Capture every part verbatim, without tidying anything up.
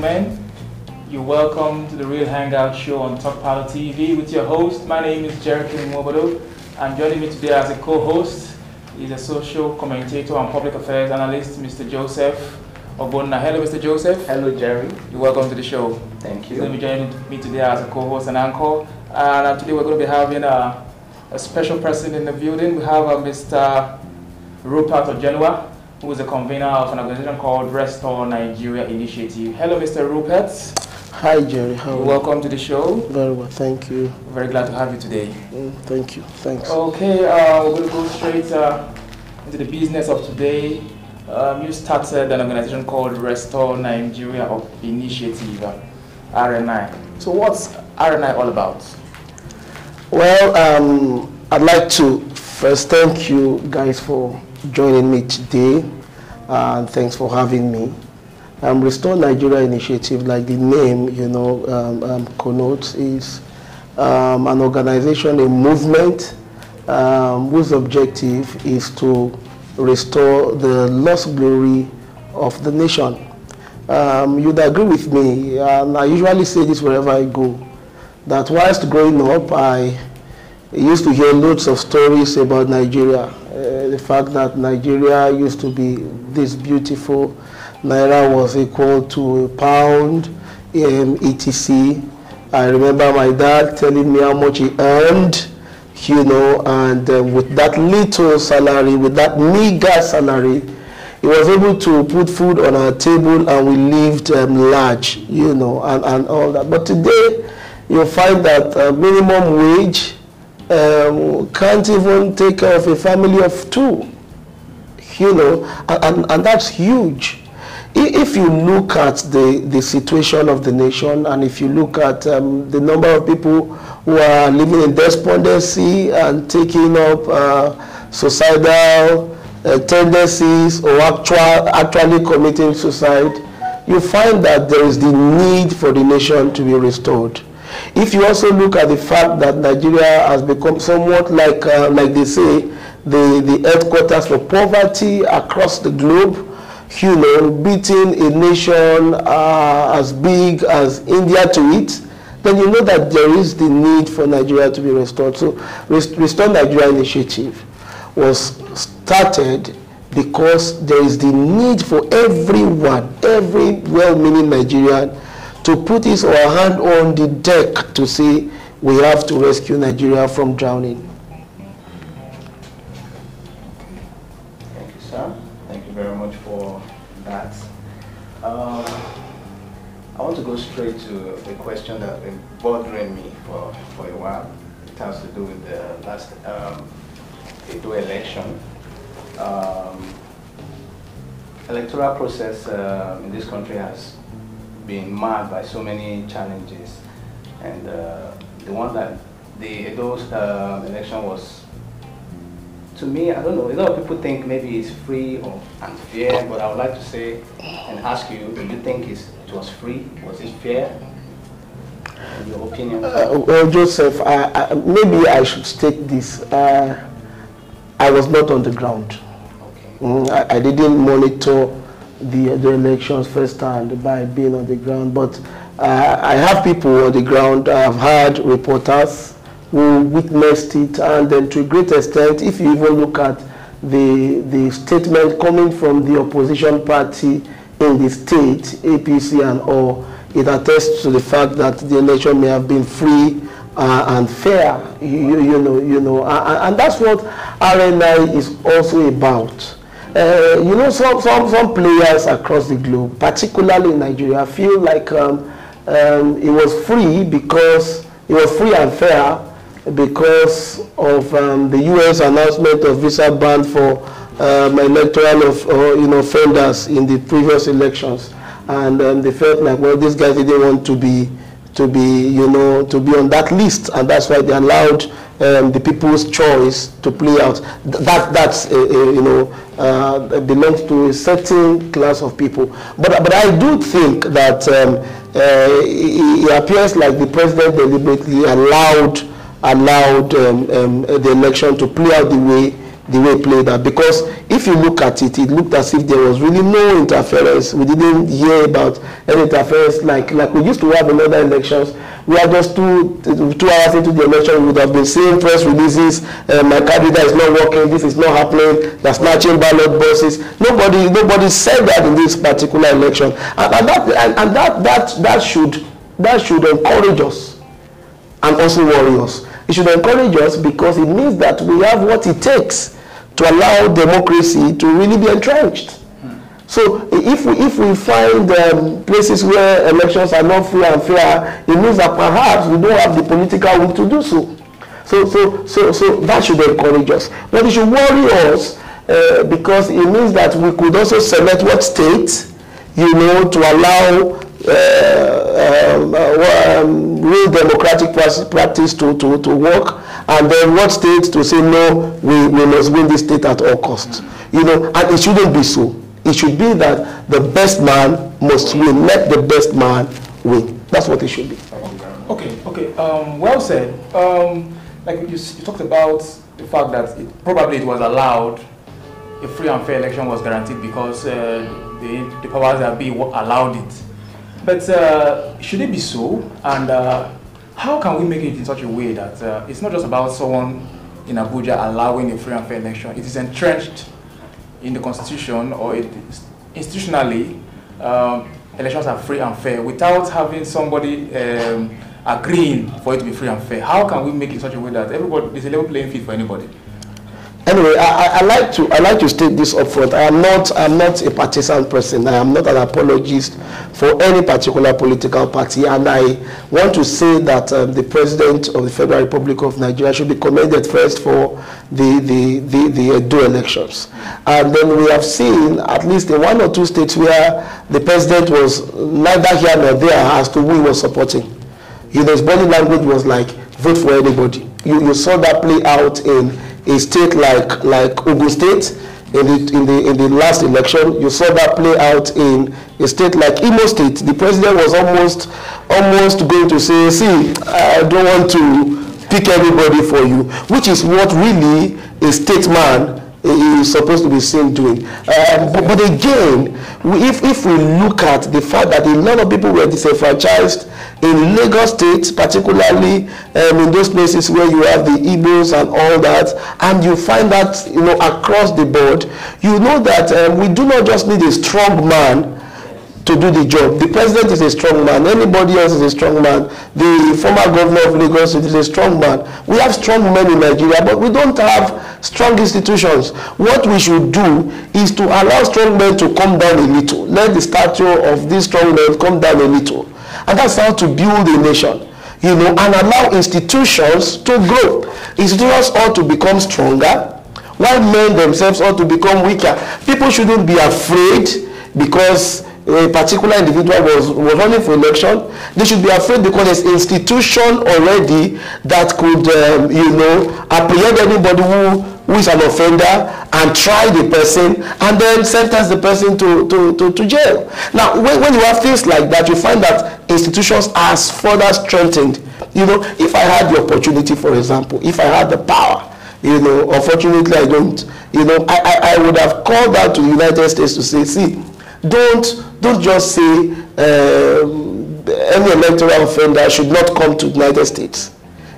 gentlemen, you're welcome to the Real Hangout show on Talk Palo T V with your host. My name is Jerry Kim Mobodo, and joining me today as a co-host is a social commentator and public affairs analyst, Mister Joseph Ogbonna. Hello, Mister Joseph. Hello, Jerry. You're welcome to the show. Thank you. You're going to be joining me today as a co-host and anchor. And today we're going to be having a, a special person in the building. We have a Mister Rupert of Genoa, who is the convener of an organization called Restore Nigeria Initiative. Hello, Mister Rupert. Hi, Jerry. How are you? Welcome to the show. Very well, thank you. Very glad to have you today. Mm, thank you. Thanks. Okay, uh, we're going to go straight uh, into the business of today. Um, you started an organization called Restore Nigeria Initiative, uh, R N I. So what's R N I all about? Well, um, I'd like to first thank you guys for joining me today, and thanks for having me. Um, Restore Nigeria Initiative, like the name, you know, um, um, connotes, is um, an organization, a movement um, whose objective is to restore the lost glory of the nation. Um, you'd agree with me, and I usually say this wherever I go, that whilst growing up, I used to hear loads of stories about Nigeria. Uh, the fact that Nigeria used to be this beautiful, Naira was equal to a pound, um, et cetera. I remember my dad telling me how much he earned, you know, and uh, with that little salary, with that meager salary, he was able to put food on our table and we lived um, large, you know, and, and all that. But today, you'll find that uh, minimum wage Um, can't even take care of a family of two, you know, and, and that's huge. If you look at the, the situation of the nation, and if you look at um, the number of people who are living in despondency and taking up uh, suicidal uh, tendencies or actual, actually committing suicide, you find that there is the need for the nation to be restored. If you also look at the fact that Nigeria has become somewhat like, uh, like they say, the, the headquarters for poverty across the globe, you know, beating a nation uh, as big as India to it, then you know that there is the need for Nigeria to be restored. So Restore Nigeria Initiative was started because there is the need for everyone, every well-meaning Nigerian, to put his or her hand on the deck to say, we have to rescue Nigeria from drowning. Thank you, sir. Thank you very much for that. Um, I want to go straight to a question that has been bothering me for, for a while. It has to do with the last um, Edo election. Um, electoral process uh, in this country has been marred by so many challenges, and uh, the one that the Edo's uh, election was, to me, I don't know, a lot of people think maybe it's free or unfair, but I would like to say and ask you, do you think it's, it was free? Was it fair? In your opinion? Uh, well, Joseph, I, I, maybe I should state this. Uh, I was not on the ground. Okay. Mm, I, I didn't monitor The, the elections firsthand by being on the ground, but uh, I have people on the ground. I've had reporters who witnessed it, and then to a great extent, if you even look at the the statement coming from the opposition party in the state, A P C and all, it attests to the fact that the election may have been free uh, and fair. You, you know, you know, and that's what R N I is also about. Uh, you know, some, some, some players across the globe, particularly in Nigeria, feel like um, um, it was free because it was free and fair because of um, the U S announcement of visa ban for um, electoral of, uh, you know, offenders in the previous elections, and um, they felt like, well, these guys didn't want to be to be you know to be on that list, and that's why they allowed Um, the people's choice to play out. That that's uh, uh, you know uh, belongs to a certain class of people. But but I do think that um, uh, it appears like the president deliberately allowed allowed um, um, the election to play out the way the way it played out. Because if you look at it, it looked as if there was really no interference. We didn't hear about any interference like like we used to have in other elections. We are just two two hours into the election, we would have been seeing press releases. Uh, my card reader is not working. This is not happening. They're snatching ballot boxes. Nobody nobody said that in this particular election, and, and that and, and that that that should that should encourage us. And also worry us. It should encourage us because it means that we have what it takes to allow democracy to really be entrenched. Hmm. So if we, if we find um, places where elections are not free and fair, it means that perhaps we don't have the political will to do so. So, so, so, so that should encourage us. But it should worry us uh, because it means that we could also select what states, you know, to allow Uh, um, uh, um, real democratic practice to, to, to work, and then what states to say no, we, we must win this state at all costs. Mm-hmm. You know, and it shouldn't be so. It should be that the best man must win. Let the best man win. That's what it should be. Okay, okay. Um, well said. Um, like you, you talked about the fact that it, probably it was allowed, a free and fair election was guaranteed because uh, the, the powers that be allowed it. But uh, should it be so? And uh, how can we make it in such a way that uh, it's not just about someone in Abuja allowing a free and fair election? It is entrenched in the constitution, or it is institutionally, um, elections are free and fair without having somebody um, agreeing for it to be free and fair. How can we make it in such a way that everybody, there's a level playing field for anybody? Anyway, I, I like to I like to state this up front. I am not I'm not a partisan person. I am not an apologist for any particular political party, and I want to say that um, the President of the Federal Republic of Nigeria should be commended first for the the the, the Edo elections, and then we have seen at least in one or two states where the President was neither here nor there as to who he was supporting. You know, his body language was like vote for anybody. You you saw that play out in a state like like Ogun State in the in the in the last election. You saw that play out in a state like Imo State. The president was almost almost going to say, "See, I don't want to pick everybody for you," which is what really a statesman is supposed to be seen doing. Uh, but, but again, we, if if we look at the fact that a lot of people were disenfranchised in Lagos State, particularly um, in those places where you have the Igbos and all that, and you find that, you know, across the board, you know that um, we do not just need a strong man to do the job. The president is a strong man. Anybody else is a strong man. The former governor of Lagos is a strong man. We have strong men in Nigeria, but we don't have strong institutions. What we should do is to allow strong men to come down a little. Let the statue of these strong men come down a little. And that's how to build a nation, you know, and allow institutions to grow. Institutions ought to become stronger, while men themselves ought to become weaker. People shouldn't be afraid because a particular individual was, was running for election. They should be afraid because there's an institution already that could, um, you know, apprehend anybody who, who is an offender and try the person and then sentence the person to, to, to, to jail. Now, when, when you have things like that, you find that institutions are further strengthened. You know, if I had the opportunity, for example, if I had the power, you know, unfortunately I don't, you know, I, I, I would have called out to the United States to say, see, Don't don't just say uh, any electoral offender should not come to the United States.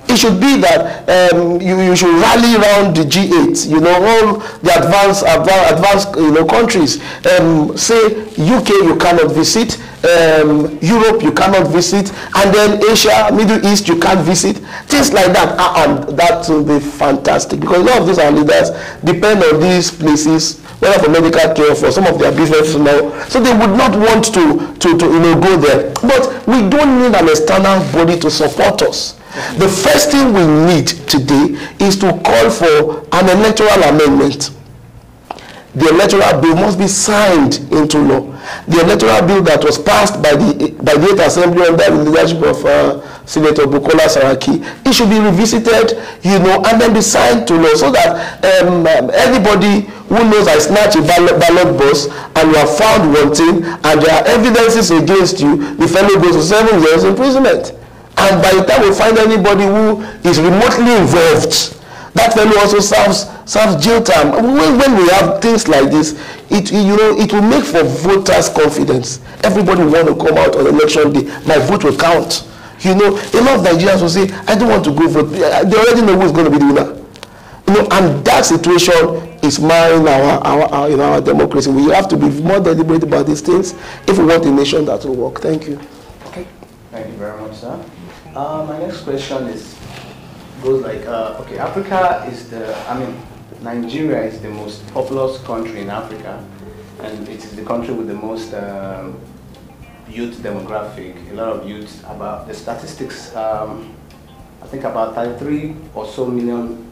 It should be that um, you, you should rally around the G eight, you know, all the advanced advanced you know countries. Um, say U K you cannot visit, um, Europe you cannot visit, and then Asia, Middle East you can't visit. Things like that, uh, and that will be fantastic because a lot of these our leaders depend on these places, whether for medical care, for some of their businesses now. So they would not want to, to, to you know, go there. But we don't need an external body to support us. The first thing we need today is to call for an electoral amendment. The electoral bill must be signed into law. The electoral bill that was passed by the by the eighth Assembly under the leadership of uh, Senator Bukola Saraki, it should be revisited, you know, and then be signed to law so that um, um, anybody who knows I snatch a ballot, ballot box and you are found wanting and there are evidences against you, the fellow goes to seven years imprisonment. And by the time we find anybody who is remotely involved, That fellow also serves serves jail time. When, when we have things like this, it you know it will make for voters' confidence. Everybody want to come out on election day. My vote will count. You know, a lot of Nigerians will say, "I don't want to go vote." They already know who's going to be the winner. You know, and that situation is marring our, our, our in our democracy. We have to be more deliberate about these things if we want a nation that will work. Thank you. Okay. Thank you very much, sir. Uh, my next question is goes like, uh, okay, Africa is the, I mean, Nigeria is the most populous country in Africa, and it is the country with the most um, youth demographic. A lot of youth. About the statistics, um, I think about thirty-three or so million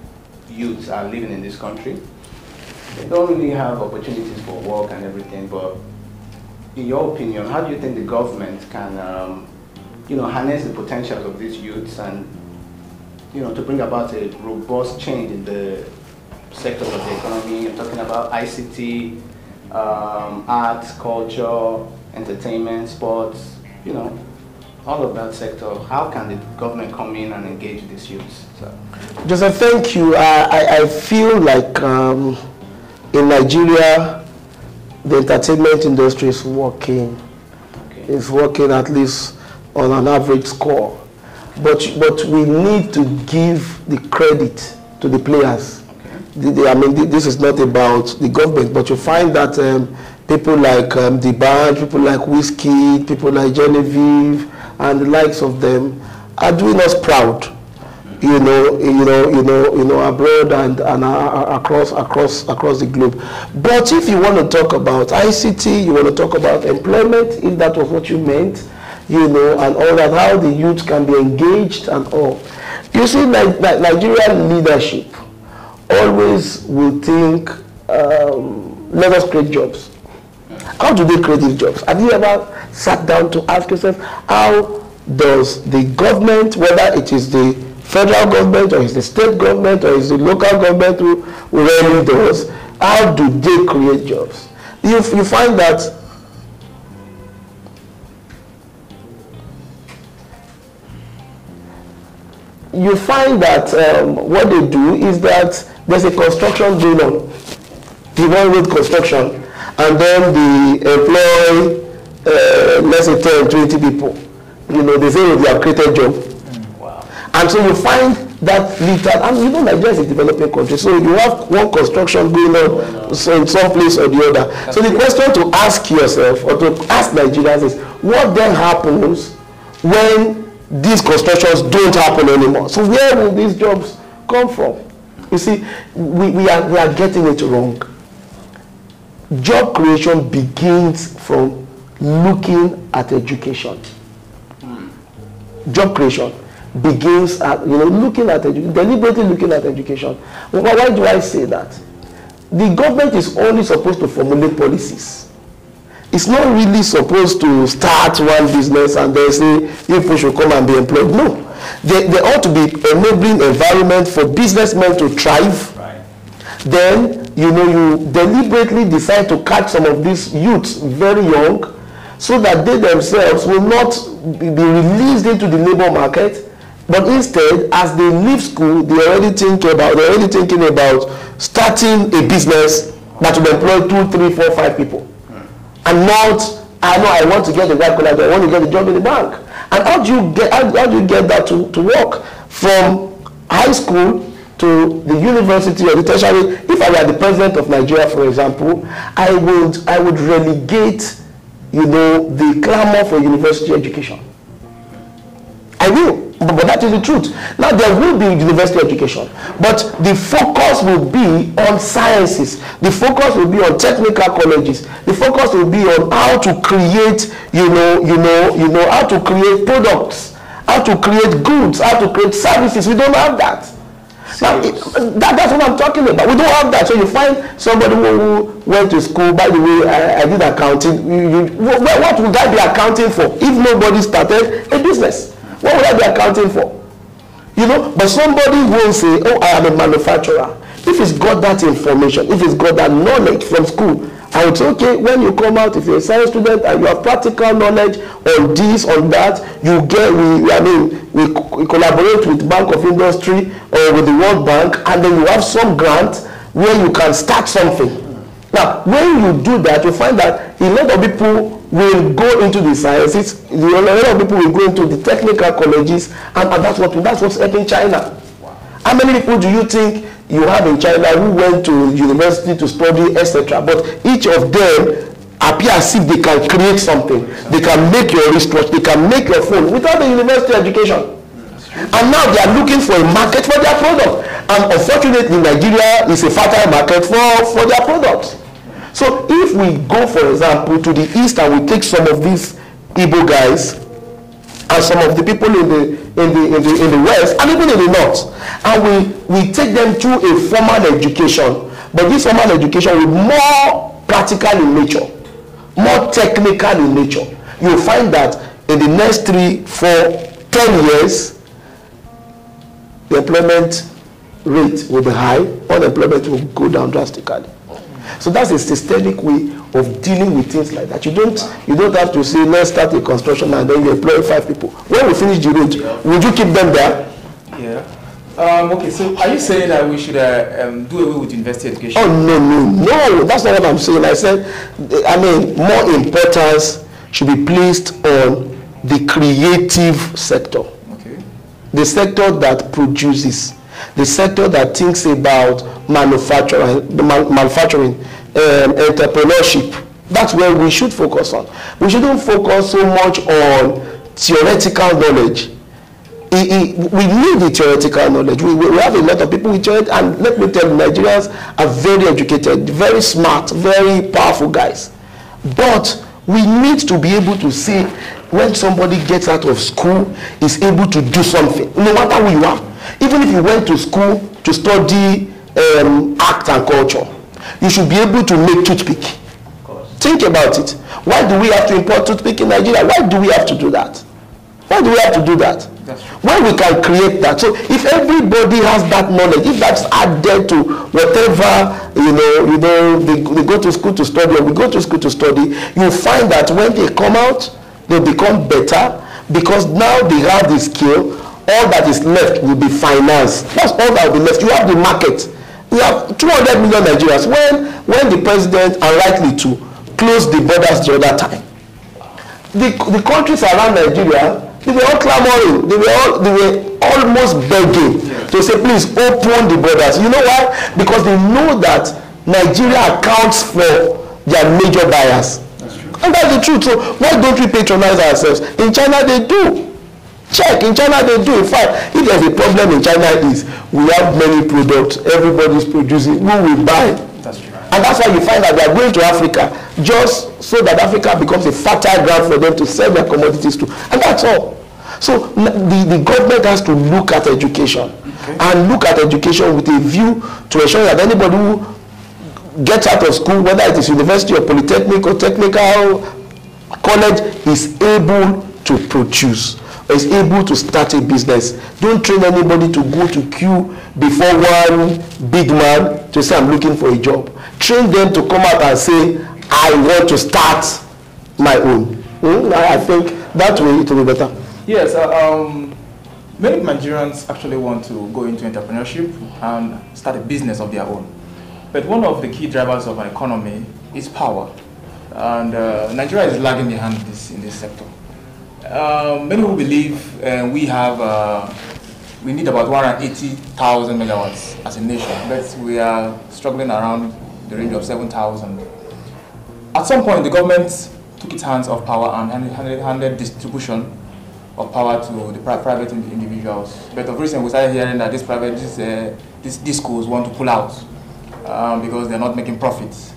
youths are living in this country. They don't really have opportunities for work and everything. But in your opinion, how do you think the government can, um, you know, harness the potentials of these youths and, you know, to bring about a robust change in the sectors of the economy? I'm talking about I C T, um, arts, culture, entertainment, sports, you know, all of that sector. How can the government come in and engage these youths? So. Joseph, thank you. I, I, I feel like um, in Nigeria, the entertainment industry is working. Okay. It's working at least on an average score. But, but we need to give the credit to the players. Okay. The, the, I mean, the, this is not about the government, but you find that um, people like um, the band, people like Whiskey, people like Genevieve, and the likes of them are doing us proud, you know, you know, you know, you know, abroad and and uh, across across across the globe. But if you want to talk about I C T, you want to talk about employment, if that was what you meant, you know, and all that, how the youth can be engaged and all. You see, like, like Nigerian leadership always will think, um, let us create jobs. How do they create these jobs? Have you ever sat down to ask yourself, how does the government, whether it is the federal government or it's the state government or it's the local government who really does, how do they create jobs? If you find that you find that um, what they do is that there's a construction going on, the one road construction, and then they employ, uh, let's say, ten, twenty people. You know, they say they have created job. Mm, wow. And so you find that little, and you know, Nigeria is a developing country, so you have one construction going on oh, no. so in some place or the other. That's so the question to ask yourself, or to ask Nigerians, is what then happens when these constructions don't happen anymore? So where will these jobs come from? You see, we, we, are, we are getting it wrong. Job creation begins from looking at education. Job creation begins at, you know, looking at education, deliberately looking at education. Why, why do I say that? The government is only supposed to formulate policies. It's not really supposed to start one business and then say, people should come and be employed. No. There, there ought to be enabling environment for businessmen to thrive. Right. Then, you know, you deliberately decide to catch some of these youths very young so that they themselves will not be released into the labor market, but instead, as they leave school, they already think about, they're already thinking about starting a business that will employ two, three, four, five people. Hmm. And not, I know I want to get the right collaborator, I want to get a job in the bank. And how do you get, how, how do you get that to, to work from high school to the university or the tertiary? If I were the president of Nigeria, for example, I would I would relegate, you know, the clamor for university education. I will, but, but that is the truth. Now there will be university education, but the focus will be on sciences. The focus will be on technical colleges. The focus will be on how to create, you know, you know, you know, how to create products, how to create goods, how to create services. We don't have that. Now, it, that, that's what I'm talking about. We don't have that. So you find somebody who went to school, by the way, I, I did accounting. You, you, what, what would I be accounting for if nobody started a business? What would I be accounting for? You know, but somebody will say, oh, I am a manufacturer. If he's got that information, if he's got that knowledge from school, And it's okay when you come out, if you're a science student and you have practical knowledge on this, on that, you get, we, I mean, we, we collaborate with Bank of Industry or with the World Bank, and then you have some grant where you can start something. Now, when you do that, you find that a lot of people will go into the sciences, a lot of people will go into the technical colleges, and, and that's, what, that's what's happening in China. How many people do you think you have in China who went to university to study, et cetera? But each of them appear as if they can create something. They can make your wristwatch, they can make your phone without a university education. And now they are looking for a market for their product. And unfortunately, Nigeria is a fertile market for, for their products. So if we go, for example, to the east and we take some of these Igbo guys and some of the people in the, in the, in the, in the west and even in the north, and we, we take them to a formal education, but this formal education will be more practical in nature, more technical in nature, you'll find that in the next three, four, ten years, the employment rate will be high, unemployment will go down drastically. So that's a systemic way of dealing with things like that. You don't, you don't have to say, let's start a construction and then you employ five people. When we finish the road, yeah. Would you keep them there? Yeah. Um, okay, so are you saying that we should uh, um, do away with university education? Oh, no, no, no. That's not what I'm saying. I said, I mean, more importance should be placed on the creative sector. Okay. The sector that produces. The sector that thinks about manufacturing, manufacturing um, entrepreneurship, that's where we should focus on. We shouldn't focus so much on theoretical knowledge. It, it, we need the theoretical knowledge. We, we have a lot of people with theoretical, and let me tell you, Nigerians are very educated, very smart, very powerful guys. But we need to be able to see when somebody gets out of school, is able to do something, no matter who you are. Even if you went to school to study um, art and culture, you should be able to make toothpick. Think about it. Why do we have to import toothpick in Nigeria? Why do we have to do that? Why do we have to do that? Why we can create that? So if everybody has that knowledge, if that's added to whatever, you know, you know they, they go to school to study or we go to school to study, you'll find that when they come out, they become better because now they have the skill. All that is left will be finance. That's all that will be left. You have the market. You have two hundred million Nigerians. When, when the president, and rightly too, closed the borders the other time, the, the countries around Nigeria, they were all clamoring. They were, all, they were almost begging to say, please, open the borders. You know why? Because they know that Nigeria accounts for their major buyers. That's true. And that's the truth. So why don't we patronize ourselves? In China, they do. Check, in China they do. In fact, if there's a problem in China is we have many products, everybody's producing, who will buy? That's true. And that's why you find that they are going to Africa just so that Africa becomes a fertile ground for them to sell their commodities to. And that's all. So the, the government has to look at education. Okay. And look at education with a view to ensure that anybody who gets out of school, whether it is university or polytechnic or technical college, is able to produce. Is able to start a business. Don't train anybody to go to queue before one big man to say, I'm looking for a job. Train them to come out and say, I want to start my own. Mm, I think that way it will be better. Yes, uh, um, many Nigerians actually want to go into entrepreneurship and start a business of their own. But one of the key drivers of an economy is power. And uh, Nigeria is lagging behind this in this sector. Um, many who believe uh, we have, uh, we need about one hundred eighty thousand megawatts as a nation, but we are struggling around the range of seven thousand. At some point, the government took its hands off power and handed distribution of power to the pri private individuals. But of recent, we started hearing that these private, these, uh, these discos want to pull out um, because they're not making profits.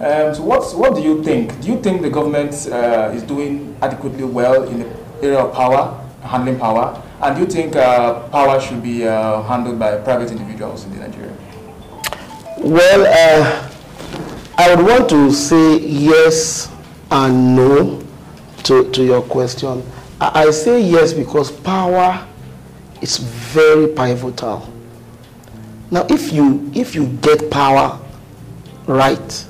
Um, so what's, what do you think? Do you think the government uh, is doing adequately well in the area of power, handling power? And do you think uh, power should be uh, handled by private individuals in Nigeria? Well, uh, I would want to say yes and no to, to your question. I, I say yes because power is very pivotal. Now, if you, if you get power right,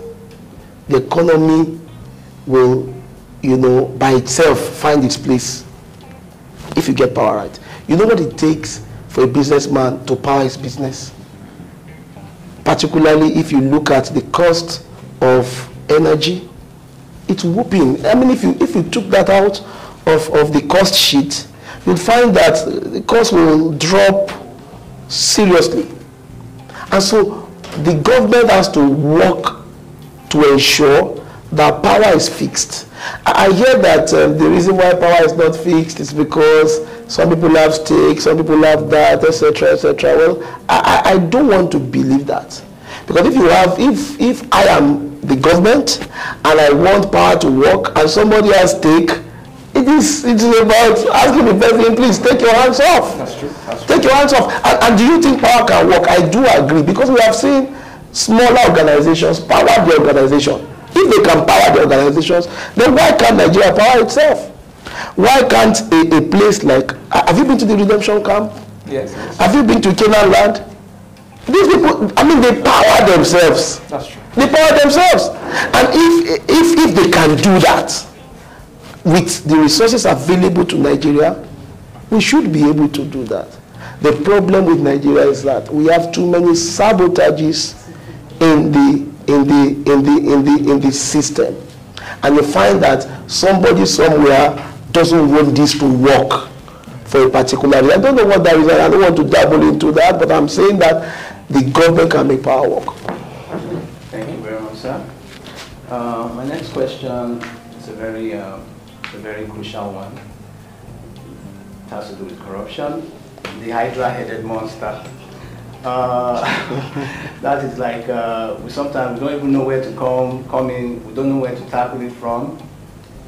the economy will, you know, by itself find its place if you get power right. You know what it takes for a businessman to power his business? Particularly if you look at the cost of energy, it's whooping. I mean, if you, if you took that out of, of the cost sheet, you'll find that the cost will drop seriously. And so the government has to work to ensure that power is fixed. I hear that uh, the reason why power is not fixed is because some people have stakes, some people have that, et cetera, et cetera. Well, I, I don't want to believe that, because if you have, if if I am the government and I want power to work, and somebody has stake, it is it is about asking the person, please take your hands off. That's true. That's true. Take your hands off. And, and do you think power can work? I do agree, because we have seen smaller organizations power the organization. If they can power the organizations, then why can't Nigeria power itself? Why can't a, a place like... Have you been to the redemption camp? Yes. yes. Have you been to Canaan land? These people, I mean, they power themselves. That's true. They power themselves. And if, if, if they can do that, with the resources available to Nigeria, we should be able to do that. The problem with Nigeria is that we have too many sabotages in the In the, in the in the in the system, and you find that somebody somewhere doesn't want this to work for a particular reason. I don't know what that is. I don't want to dabble into that, but I'm saying that the government can make power work. Thank you very much, sir. Uh, my next question is a very uh, a very crucial one. It has to do with corruption, the hydra-headed monster. Uh, that is like uh, we sometimes we don't even know where to come come in. We don't know where to tackle it from.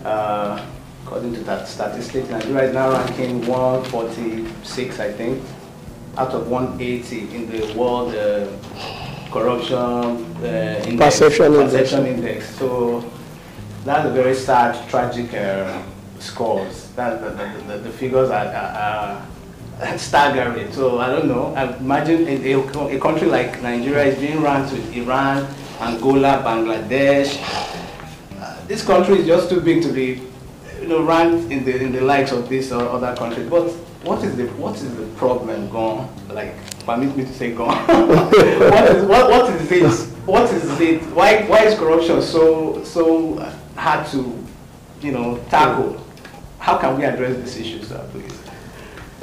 Uh, according to that statistic, Nigeria is now ranking one forty-six, I think, out of one eighty in the world uh, corruption uh, index, perception, perception index. index. So that's a very sad, tragic uh, scores. That the, the, the, the figures are. are, are staggering. So I don't know. I imagine a, a, a country like Nigeria is being ranked with Iran, Angola, Bangladesh. Uh, this country is just too big to be, you know, ranked in the in the likes of this or other countries. But what is the what is the problem gone? Like, permit me to say gone. what is what what is it? What is it? Why why is corruption so so hard to, you know, tackle? How can we address these issues, sir, please?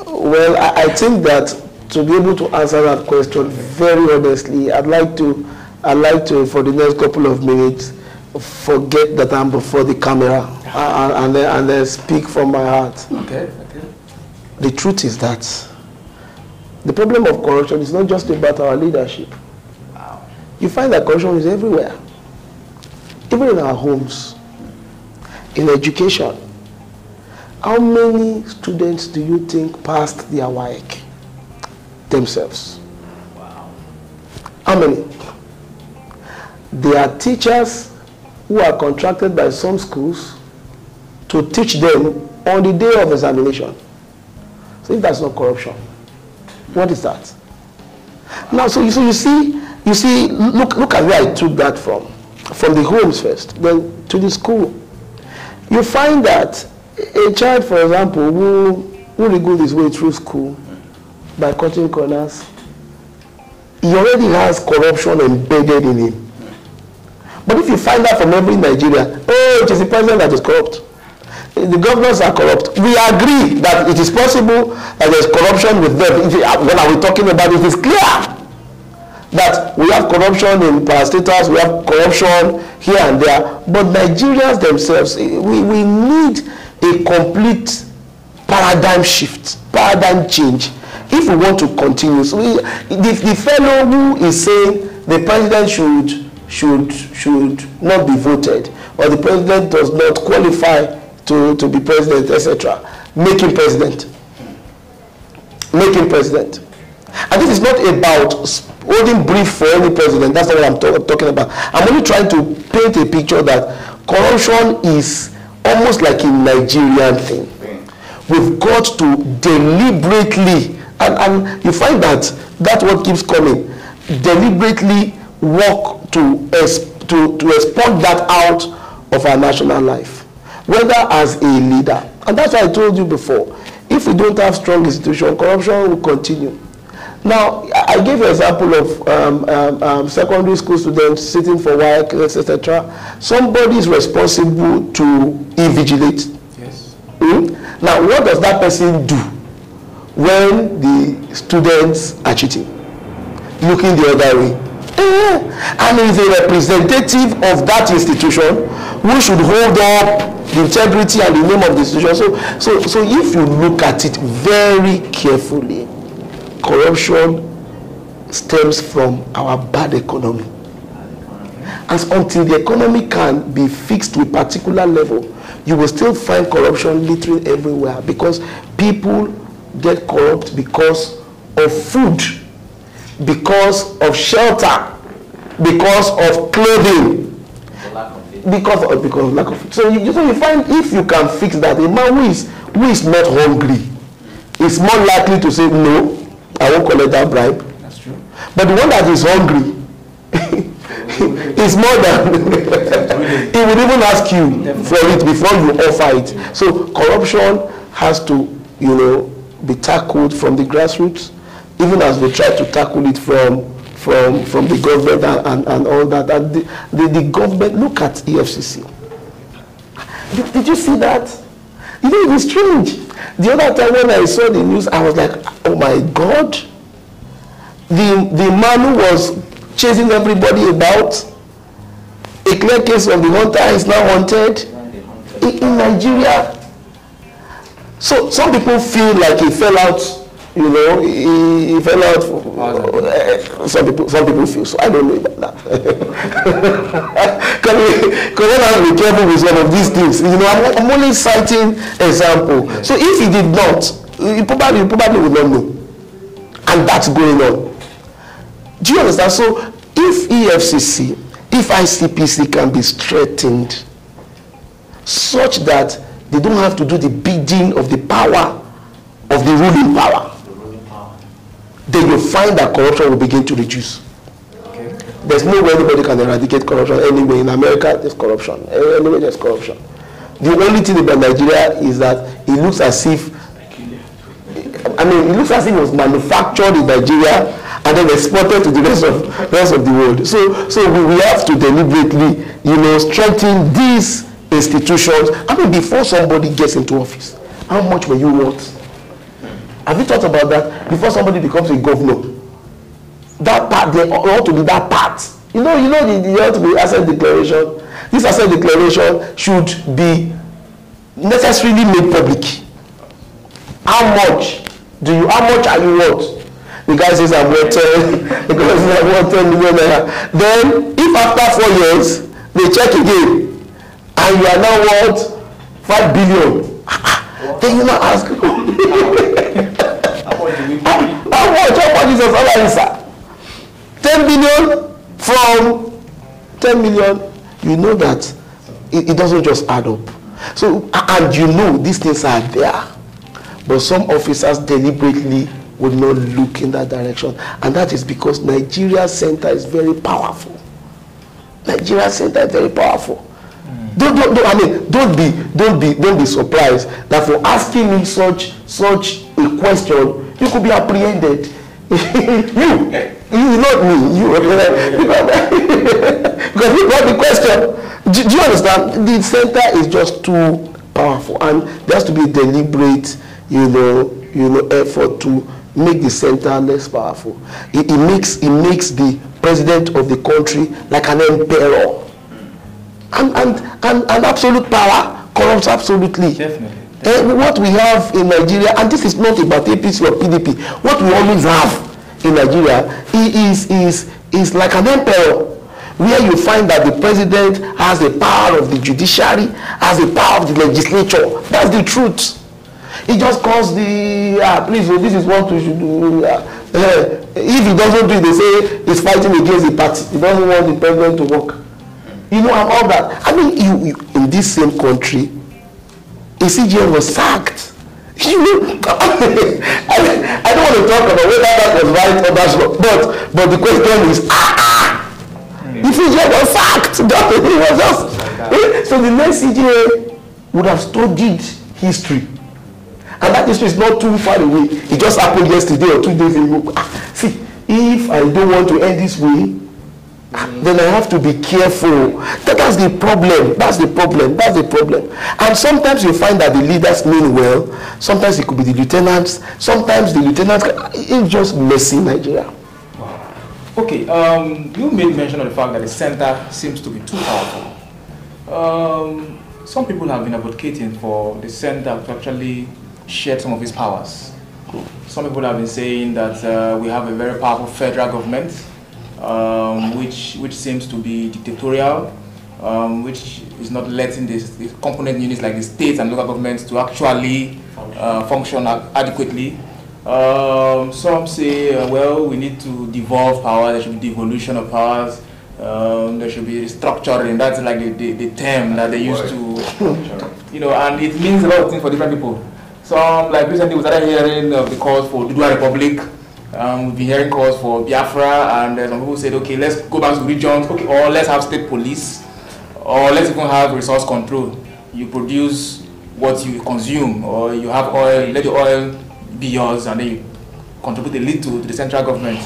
Well, I, I think that to be able to answer that question very honestly, I'd like to, I'd like to, for the next couple of minutes, forget that I'm before the camera and, and, then, and then speak from my heart. Okay, okay. The truth is that the problem of corruption is not just about our leadership. Wow. You find that corruption is everywhere, even in our homes, in education. How many students do you think passed their WAEC themselves? Wow. How many? There are teachers who are contracted by some schools to teach them on the day of examination. So if that's not corruption, what is that? Now, so you, so you see, you see, look, look at where I took that from. From the homes first, then to the school. You find that a child, for example, who, who wriggled his way through school by cutting corners, he already has corruption embedded in him. But if you find out from every Nigeria, oh, it is the president that is corrupt. The governors are corrupt. We agree that it is possible that there is corruption with them. If you, when are we talking about it? It is clear that we have corruption in parastatals, we have corruption here and there. But Nigerians themselves, we, we need a complete paradigm shift, paradigm change, if we want to continue. So we, the, the fellow who is saying the president should, should, should not be voted, or the president does not qualify to, to be president, et cetera, make him president. Make him president. And this is not about holding brief for any president. That's not what I'm talk talking about. I'm only trying to paint a picture that corruption is almost like a Nigerian thing. We've got to deliberately, and, and you find that that's what keeps coming, deliberately work to to, to export that out of our national life, whether as a leader. And that's why I told you before, if we don't have strong institutions, corruption will continue. Now, I gave an example of um, um, um, secondary school students sitting for work, et cetera. Somebody is responsible to invigilate. Yes. Mm? Now, what does that person do when the students are cheating, looking the other way? Eh, and is a representative of that institution who should hold up the integrity and the name of the institution. So, so, so if you look at it very carefully, corruption stems from our bad economy. And until the economy can be fixed to a particular level, you will still find corruption littering everywhere, because people get corrupt because of food, because of shelter, because of clothing, because of, because of lack of food. So you, so you find, if you can fix that, a man who is, who is not hungry is more likely to say, no, I won't collect that bribe. That's true. But the one that is hungry is more than, he will even ask you for it before you offer it. So corruption has to, you know, be tackled from the grassroots, even as we try to tackle it from from from the government and, and, and all that. And the, the, the government, look at E F C C. Did, did you see that? You know, it was strange. The other time when I saw the news, I was like, oh my God. The, the man who was chasing everybody about, a clear case of the hunter is now haunted in, in Nigeria. So some people feel like he fell out. You know, he, he fell out. Uh, some people, some people feel so. I don't know about that. Can we, can we have to be careful with some of these things? You know, I'm, I'm only citing example. Yes. So if he did not, he probably, he probably would not know, and that's going on. Do you understand? So if E F C C, if I C P C can be strengthened, such that they don't have to do the bidding of the power of the ruling power, then you'll find that corruption will begin to reduce. Okay. There's no way anybody can eradicate corruption anyway. In America, there's corruption. Anyway, there's corruption. The only thing about Nigeria is that it looks as if, I mean, it looks as if it was manufactured in Nigeria and then exported to the rest of, rest of the world. So, so we have to deliberately, you know, strengthen these institutions. I mean, before somebody gets into office, how much will you want? Have you thought about that? Before somebody becomes a governor, that part, they ought to be that part. You know, you know, the, the ought to be asset declaration. This asset declaration should be necessarily made public. How much do you? How much are you worth? The guy says, "I'm worth ten." The guy says, "I'm worth ten million naira." Then, if after four years they check again, and you are now worth five billion, then you now ask. How much? How much is your salary, sir? Ten billion from ten million. You know that it, it doesn't just add up. So, and you know these things are there, but some officers deliberately would not look in that direction, and that is because Nigeria's center is very powerful. Nigeria's center is very powerful. Don't, don't, don't, I mean, don't be, don't be, don't be surprised that for asking me such, such a question, you could be apprehended. you, you, not me, you. Because you got the question. Do, do you understand? The center is just too powerful, and there has to be a deliberate, you know, you know, effort to make the center less powerful. It, it makes, it makes the president of the country like an emperor. And, and, and, and absolute power corrupts absolutely. Definitely. Definitely. And what we have in Nigeria, and this is not about A P C or P D P, what we always have in Nigeria is, is, is like an emperor, where you find that the president has the power of the judiciary, has the power of the legislature. That's the truth. He just calls the, ah, please, well, this is what we should do. Uh, uh, if he doesn't do it, they say he's fighting against the party. He doesn't want the president to work. You know, and all that. I mean, you, you, in this same country, a C J N was sacked. You know, I, mean, I don't want to talk about whether that was right or that's wrong, but, but the question is, ah, ah, This is just a fact. That it was just, so the next C J would have studied history. And that history is not too far away. It just happened yesterday or two days ago. See, if I don't want to end this way, then I have to be careful. That's the problem. That's the problem. That's the problem. And sometimes you find that the leaders mean well. Sometimes it could be the lieutenants. Sometimes the lieutenants. It's just messy Nigeria. Wow. Okay. Um, you made mention of the fact that the center seems to be too powerful. Um, some people have been advocating for the center to actually shed some of its powers. Some people have been saying that uh, we have a very powerful federal government. Um, which which seems to be dictatorial, um, which is not letting these the component units like the states and local governments to actually uh, function ad adequately. Um, some say, uh, well, we need to devolve power. There should be devolution of powers. Um, there should be restructuring. That's like the, the, the term that they used to, you know, and it means a lot of things for different people. Some, like recently, we started hearing uh, the calls for Dudua Republic. Um, we've been hearing calls for Biafra, and uh, some people said, okay, let's go back to regions, okay, or let's have state police, or let's even have resource control. You produce what you consume, or you have oil, let the oil be yours, and then you contribute a little to the central government.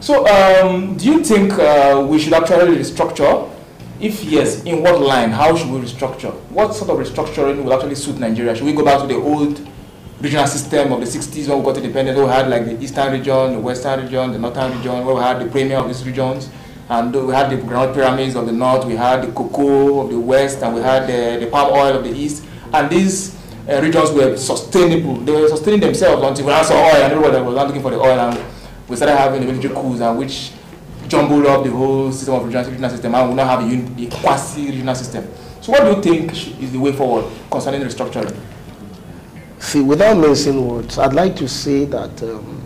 So um, do you think uh, we should actually restructure? If yes, in what line? How should we restructure? What sort of restructuring will actually suit Nigeria? Should we go back to the old regional system of the sixties when we got independent? We had like the eastern region, the western region, the northern region, where we had the premier of these regions, and we had the ground pyramids of the north, we had the cocoa of the west, and we had the, the palm oil of the east. And these uh, regions were sustainable. They were sustaining themselves until we saw oil, and everybody was not looking for the oil, and we started having the military coups, and which jumbled up the whole system of regional, regional system, and we now have a, a quasi-regional system. So what do you think is the way forward concerning restructuring? See, without mincing words, I'd like to say that um,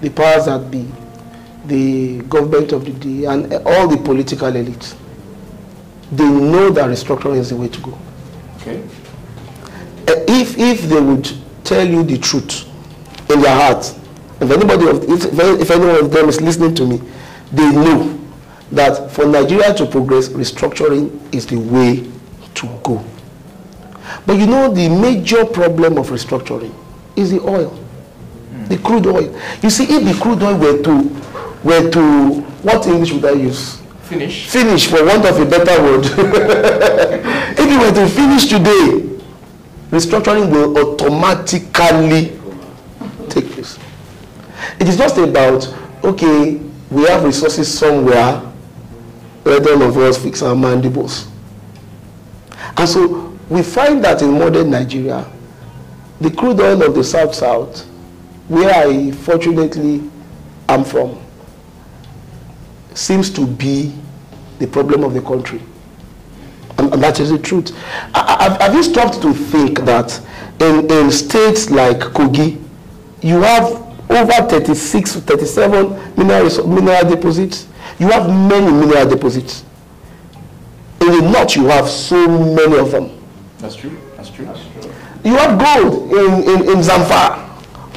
the powers that be, the government of the day, and all the political elites, they know that restructuring is the way to go. Okay. If if they would tell you the truth in their hearts, if anybody of if, if anyone of them is listening to me, they know that for Nigeria to progress, restructuring is the way to go. But you know, the major problem of restructuring is the oil, mm. the crude oil. You see, if the crude oil were to, were to, what English would I use? Finish. Finish, for want of a better word. If it were to finish today, restructuring will automatically take place. It is just about, okay, we have resources somewhere, let all of us fix our mandibles. And so, we find that in modern Nigeria, the crude oil of the South South, where I fortunately am from, seems to be the problem of the country. And, and that is the truth. Have you stopped to think that in, in states like Kogi, you have over thirty-six to thirty-seven mineral, mineral deposits? You have many mineral deposits. In the north, you have so many of them. That's true. That's true. That's true. You have gold in, in, in Zamfara.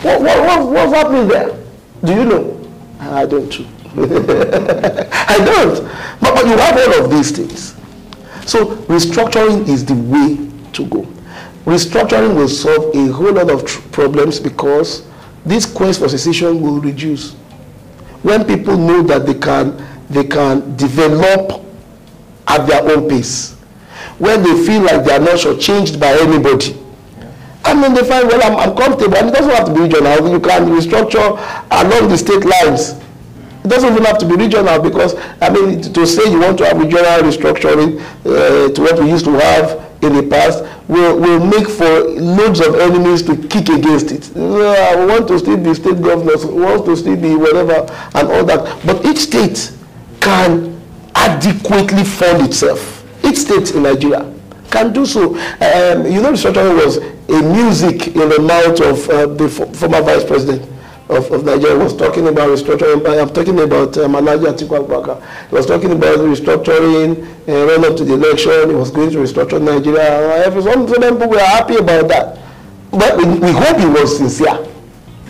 What, what, what, what's happening there? Do you know? I don't. I don't. But, but you have all of these things. So restructuring is the way to go. Restructuring will solve a whole lot of tr problems because this quest for secession will reduce. When people know that they can, they can develop at their own pace. When they feel like they are not shortchanged by anybody. Yeah. And then they find, well, I'm, I'm comfortable. And it doesn't have to be regional. You can restructure along the state lines. It doesn't even have to be regional because, I mean, to say you want to have regional restructuring uh, to what we used to have in the past will, will make for loads of enemies to kick against it. Uh, we want to still be state governors. We want to still be whatever and all that. But each state can adequately fund itself. Each state in Nigeria can do so. Um, you know, restructuring was a music in the mouth of uh, the former vice president of, of Nigeria. Was talking about restructuring. I'm talking about um, Alhaji Atiku Abubakar. He was talking about restructuring, uh, run up to the election. He was going to restructure Nigeria. Some people were happy about that. But we, we hope he was sincere.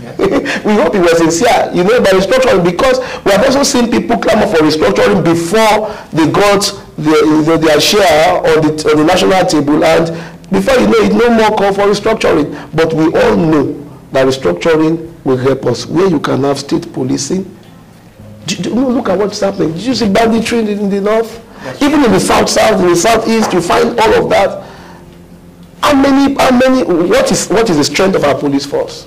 Yeah. We hope he was sincere, you know, by restructuring, because we have also seen people clamor for restructuring before they got the, the, their share on the, on the national table, and before you know it, no more call for restructuring. But we all know that restructuring will help us. Where you can have state policing, do, do, look at what's happening. Did you see banditry in the north? Yes. Even in the south, south, in the southeast, you find all of that. How many, how many, what is, what is the strength of our police force?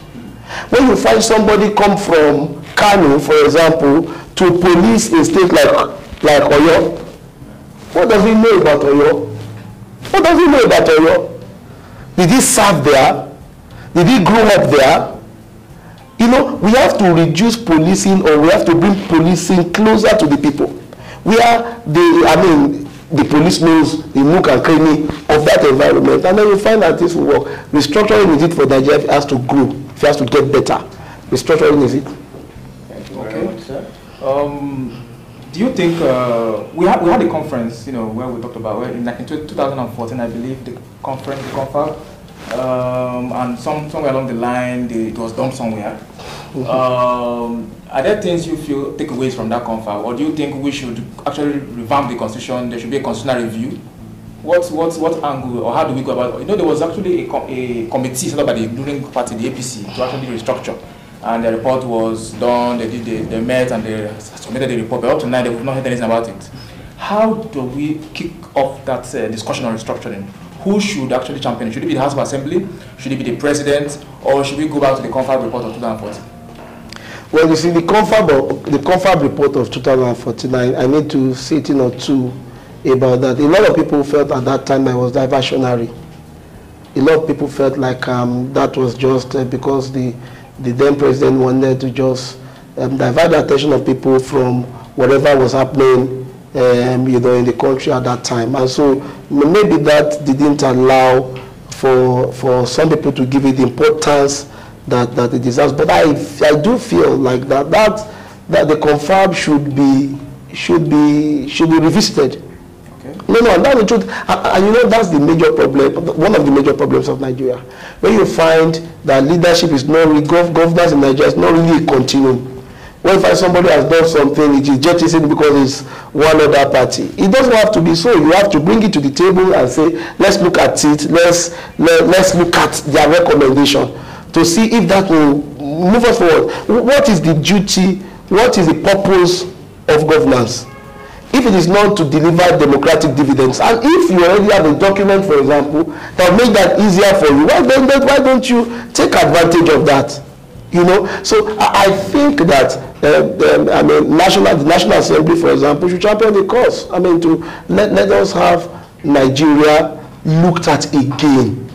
When you find somebody come from Kano, for example, to police a state like, like Oyo, what does he know about Oyo? What does he know about Oyo? Did he serve there? Did he grow up there? You know, we have to reduce policing, or we have to bring policing closer to the people. Where the, I mean, the police knows the nook and cranny of that environment. And then you find that this will work. Restructuring is it for Nigeria, it has to grow. It has to get better. Restructuring is it. Thank you very much, sir. Um, do you think, uh, we, had, we had a conference, you know, where we talked about, where in, like, in two thousand fourteen, I believe, the conference, the conference, um, and some, somewhere along the line, the, it was done somewhere. Mm-hmm. um, are there things you feel takeaways from that conference, or do you think we should actually revamp the constitution? There should be a constitutional review. What, what, what angle, or how do we go about it? You know, there was actually a, com a committee set up by the ruling party, the A P C, to actually restructure. And the report was done, they, did, they, they met and they submitted the report, but up to now they've not heard anything about it. How do we kick off that uh, discussion on restructuring? Who should actually champion it? Should it be the House of Assembly? Should it be the President? Or should we go back to the Confab report of two thousand fourteen? Well, you see, the Confab, the Confab report of two thousand fourteen, I, I need to say it in or two about that. A lot of people felt at that time I was diversionary. A lot of people felt like um, that was just uh, because the, the then president wanted to just um, divert the attention of people from whatever was happening um, you know, in the country at that time. And so maybe that didn't allow for, for some people to give it the importance that, that it deserves. But I, I do feel like that, that, that the Confab should be, should be, should be revisited. No, no, that's the truth. And you know, that's the major problem, one of the major problems of Nigeria. When you find that leadership is not really, governance in Nigeria is not really a continuum. When you find somebody has done something, it is jettisoned because it's one other party. It doesn't have to be so. You have to bring it to the table and say, let's look at it, let's, let, let's look at their recommendation to see if that will move us forward. What is the duty, what is the purpose of governance? If it is not to deliver democratic dividends, and if you already have a document, for example, that will make that easier for you, why don't, why don't you take advantage of that? You know, so I think that uh, the, I mean, national, the National Assembly, for example, should champion the cause. I mean, to let, let us have Nigeria looked at again.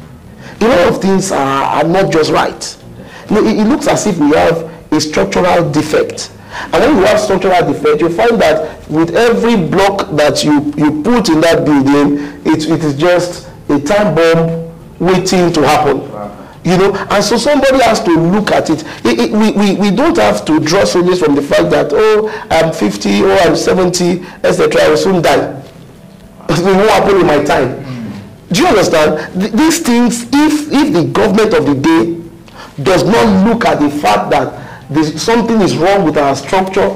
A lot of things are, are not just right. You know, it, it looks as if we have a structural defect. And when you have structural defect, you find that with every block that you, you put in that building, it, it is just a time bomb waiting to happen. Wow. You know, and so somebody has to look at it. it, it we, we, we don't have to draw solace from the fact that, oh, I'm fifty, oh, I'm seventy, et cetera, I will soon die. It won't happen in my time. Mm. Do you understand? Th these things, if, if the government of the day does not look at the fact that This, something is wrong with our structure,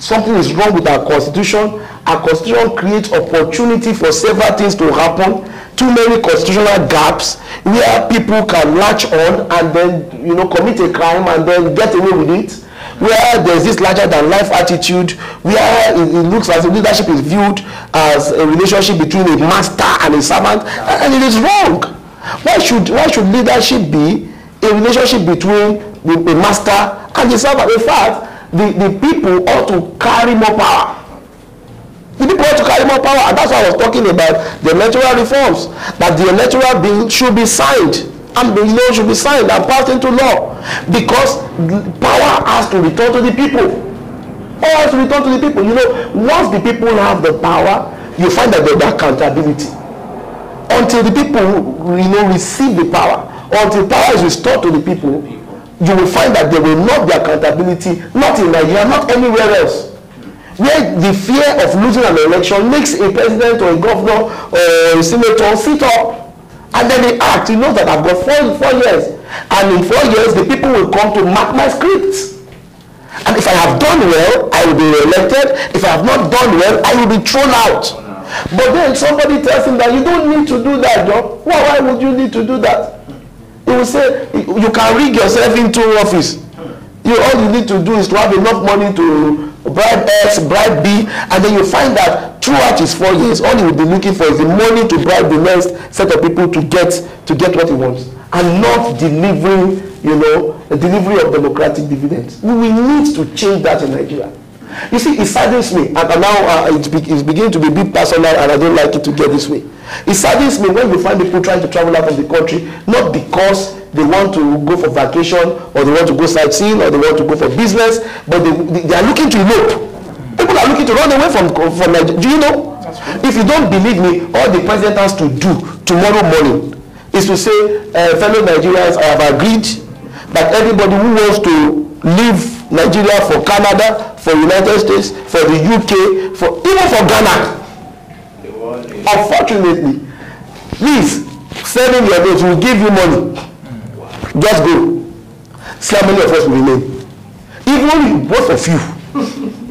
something is wrong with our constitution. Our constitution creates opportunity for several things to happen. Too many constitutional gaps where people can latch on and then, you know, commit a crime and then get away with it. Where there's this larger than life attitude, where it, it looks as if leadership is viewed as a relationship between a master and a servant, and it is wrong. Why should, why should leadership be a relationship between the master and the servant? In fact, the, the people ought to carry more power. The people ought to carry more power, and that's why I was talking about the electoral reforms, that the electoral bill should be signed, and the law should be signed and passed into law, because power has to return to the people. Power has to return to the people. You know, once the people have the power, you find that there's accountability. Until the people, you know, receive the power, until power is restored to the people, you will find that there will not be accountability, not in Nigeria, not anywhere else. Where the fear of losing an election makes a president or a governor or a senator sit up, and then they act. You know that I've got four, four years. And in four years, the people will come to mark my scripts. And if I have done well, I will be elected. If I have not done well, I will be thrown out. Oh, no. But then somebody tells him that you don't need to do that job. Well, why would you need to do that? He will say, you can rig yourself into office. You, all you need to do is to have enough money to bribe X, bribe B, and then you find that throughout his four years, all he will be looking for is the money to bribe the next set of people to get, to get what he wants. And not delivering, you know, the delivery of democratic dividends. We need to change that in Nigeria. You see, it saddens me, and now uh, it's, be, it's beginning to be a bit personal, and I don't like it to get this way. It saddens me when you find people trying to travel out of the country, not because they want to go for vacation, or they want to go sightseeing, or they want to go for business, but they, they are looking to elope. People are looking to run away from, from Nigeria. Do you know? If you don't believe me, all the president has to do tomorrow morning is to say, uh, fellow Nigerians, I have agreed that everybody who wants to leave Nigeria for Canada, for United States, for the U K, for even for Ghana, unfortunately, please, seven your days, will give you money. Just go. So many of us will remain. Even both of you,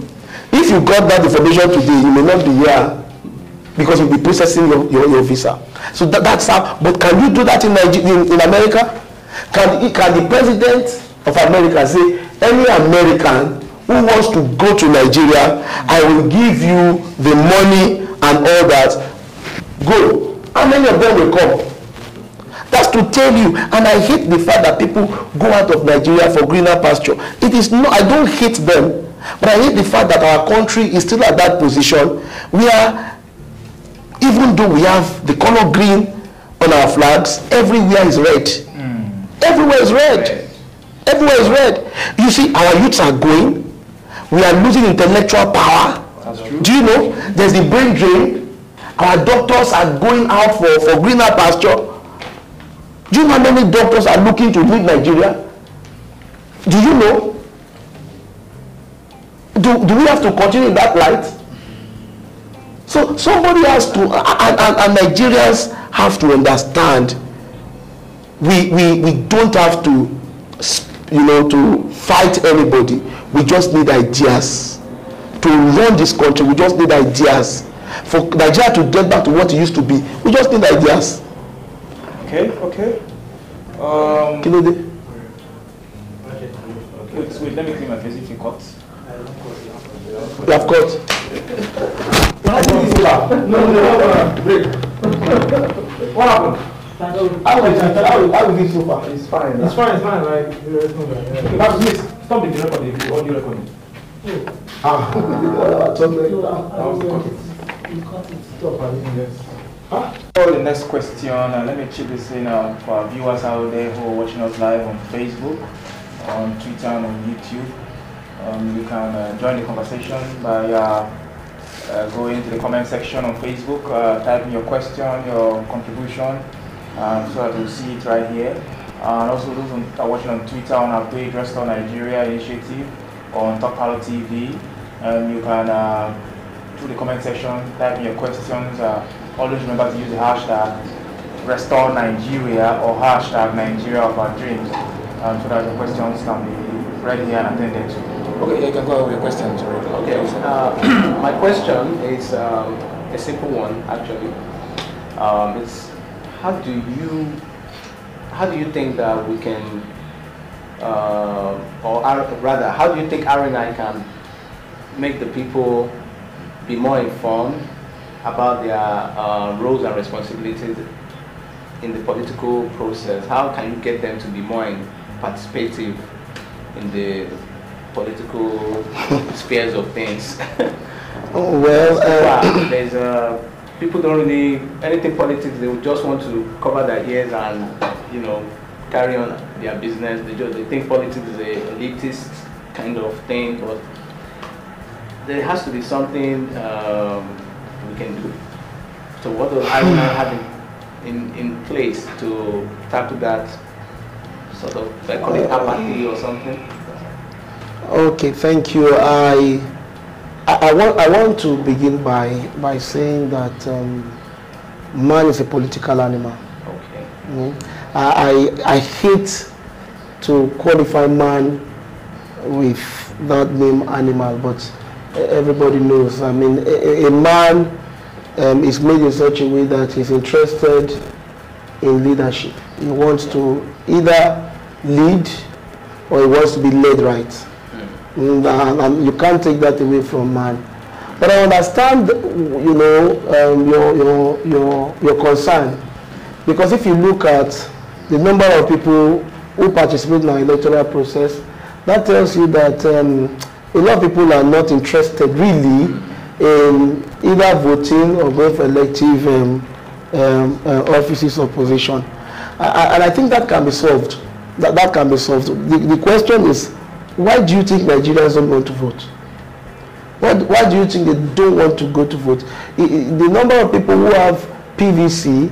if you got that information today, you may not be here, because you'll be processing your, your, your visa. So that, that's how, but can you do that in, Nigeria, in, in America? Can, can the president of America say, any American who wants to go to Nigeria, I will give you the money and all that, go. How many of them will come? That's to tell you, and I hate the fact that people go out of Nigeria for greener pasture. It is no, I don't hate them, but I hate the fact that our country is still at that position where even though we have the color green on our flags, everywhere is red. Mm. Everywhere is red. red. Everywhere is red. You see, our youths are going. We are losing intellectual power. Do you know? There's the brain drain. Our doctors are going out for, for greener pasture. Do you know how many doctors are looking to leave Nigeria? Do you know? Do, do we have to continue that light? So somebody has to, and, and, and Nigerians have to understand, we, we, we don't have to, you know, to fight anybody. We just need ideas. To run this country, we just need ideas. For Nigeria to get back to what it used to be, we just need ideas. Okay, okay. Um, Can you do? Okay. Wait, wait, let me clean my face if you caught. You have caught. No, no, no, break. What happened? I will I will be so far. It's fine. It's fine, it's fine, right? Stop the recording, the audio recording. Ah, I will cut it. Stop, I think, yes. Huh? So the next question, uh, let me chip this in uh, for our viewers out there who are watching us live on Facebook, on Twitter, and on YouTube. Um, you can uh, join the conversation by uh, Uh, go into the comment section on Facebook, uh, type in your question, your contribution, uh, so that you'll see it right here. Uh, and also those who are watching on Twitter on our page, Restore Nigeria Initiative, on Talk Palo T V. Um, you can, uh, through the comment section, type in your questions. Uh, always remember to use the hashtag Restore Nigeria or hashtag Nigeria of our dreams, um, so that your questions can be read here and attended to. Okay, you can go with your questions. Okay. Uh, my question is um, a simple one, actually. Um, it's how do you how do you think that we can, uh, or rather, how do you think R N I can make the people be more informed about their uh, roles and responsibilities in the political process? How can you get them to be more participative in the political spheres of things? Oh well, uh, there's uh, people don't really anything politics. They would just want to cover their ears and, you know, carry on their business. They just they think politics is a elitist kind of thing, but there has to be something um, we can do. So what does I R N I have in, in in place to tackle that sort of, like, call it apathy or something? Okay, thank you. I, I, I want I want to begin by by saying that um, man is a political animal. Okay. Mm-hmm. I I hate to qualify man with that name animal, but everybody knows. I mean, a, a man um, is made in such a way that he's interested in leadership. He wants to either lead or he wants to be led right. Mm. And, and you can't take that away from man. But I understand, you know, um, your, your, your, your concern. Because if you look at the number of people who participate in our electoral process, that tells you that um, a lot of people are not interested really in either voting or going for elective um, um, uh, offices or position. I, I, and I think that can be solved. That, that can be solved. The, the question is, why do you think Nigerians don't want to vote? What, why do you think they don't want to go to vote? I, I, the number of people who have P V C,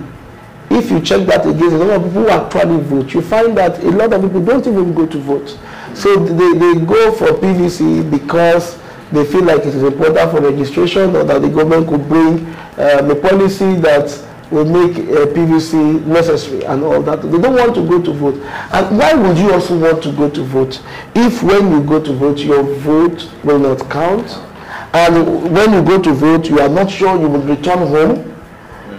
if you check that against the number of people who actually vote, you find that a lot of people don't even go to vote. So they, they go for P V C because they feel like it is important for registration, or that the government could bring um, a policy that will make uh, P V C necessary and all that. They don't want to go to vote. And why would you also want to go to vote if when you go to vote, your vote will not count? And when you go to vote, you are not sure you will return home,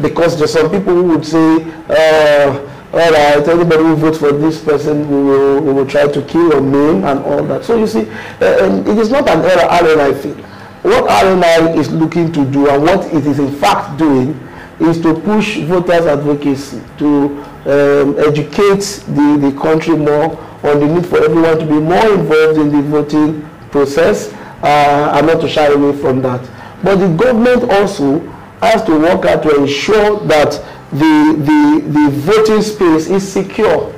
because there's some people who would say, uh, all right, anybody who votes for this person, we will, we will try to kill or maim and all that. So you see, uh, um, it is not an R N I thing. What R N I is looking to do, and what it is in fact doing, is to push voters' advocacy, to um, educate the, the country more on the need for everyone to be more involved in the voting process, uh, and not to shy away from that. But the government also has to work out to ensure that the, the, the voting space is secure.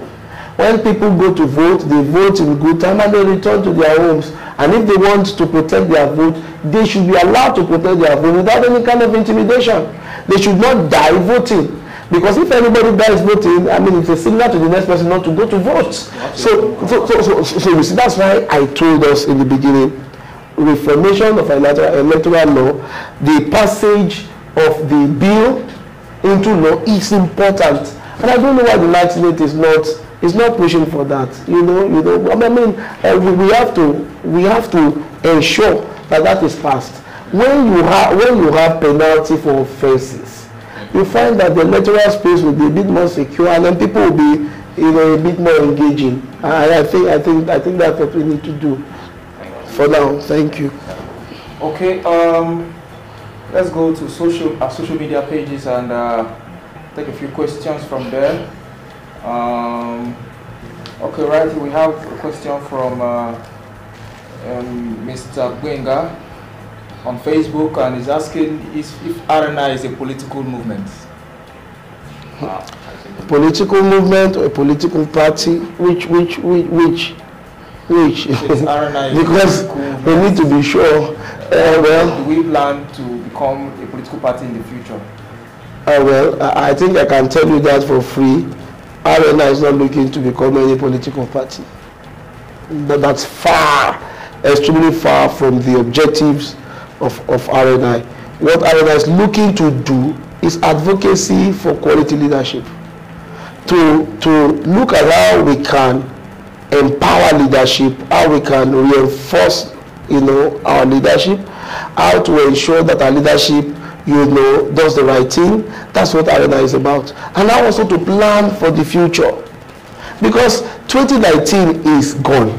When people go to vote, they vote in good time and they return to their homes. And if they want to protect their vote, they should be allowed to protect their vote without any kind of intimidation. They should not die voting. Because if anybody dies voting, I mean, it's a signal to the next person not to go to vote. So, so, so, so, so you see, that's why I told us in the beginning, reformation of electoral, electoral law, the passage of the bill into law is important. And I don't know why the United States is not is not pushing for that. You know, you know. I mean, uh, we, we have to we have to ensure that that is passed. When you have when you have penalty for offences, you find that the electoral space will be a bit more secure, and then people will be, you know, a bit more engaging. And I think I think I think that's what we need to do. For now, thank you. Okay. Um. Let's go to social, our social media pages and uh, take a few questions from there. Um, okay, right here we have a question from uh, um, Mister Gwenga on Facebook, and he's asking is, if R N I is a political movement. Uh, political movement or a political party, which, which, which, which? Which, because we need to be sure. Uh, well, do we plan to become a political party in the future? Uh, well, I think I can tell you that for free. R N I is not looking to become any political party. But that's far, extremely far from the objectives of, of R N I. What R N I is looking to do is advocacy for quality leadership. To, to look at how we can empower leadership, how we can reinforce, you know, our leadership, how to ensure that our leadership, you know, does the right thing. That's what R N I is about. And now also to plan for the future, because twenty nineteen is gone.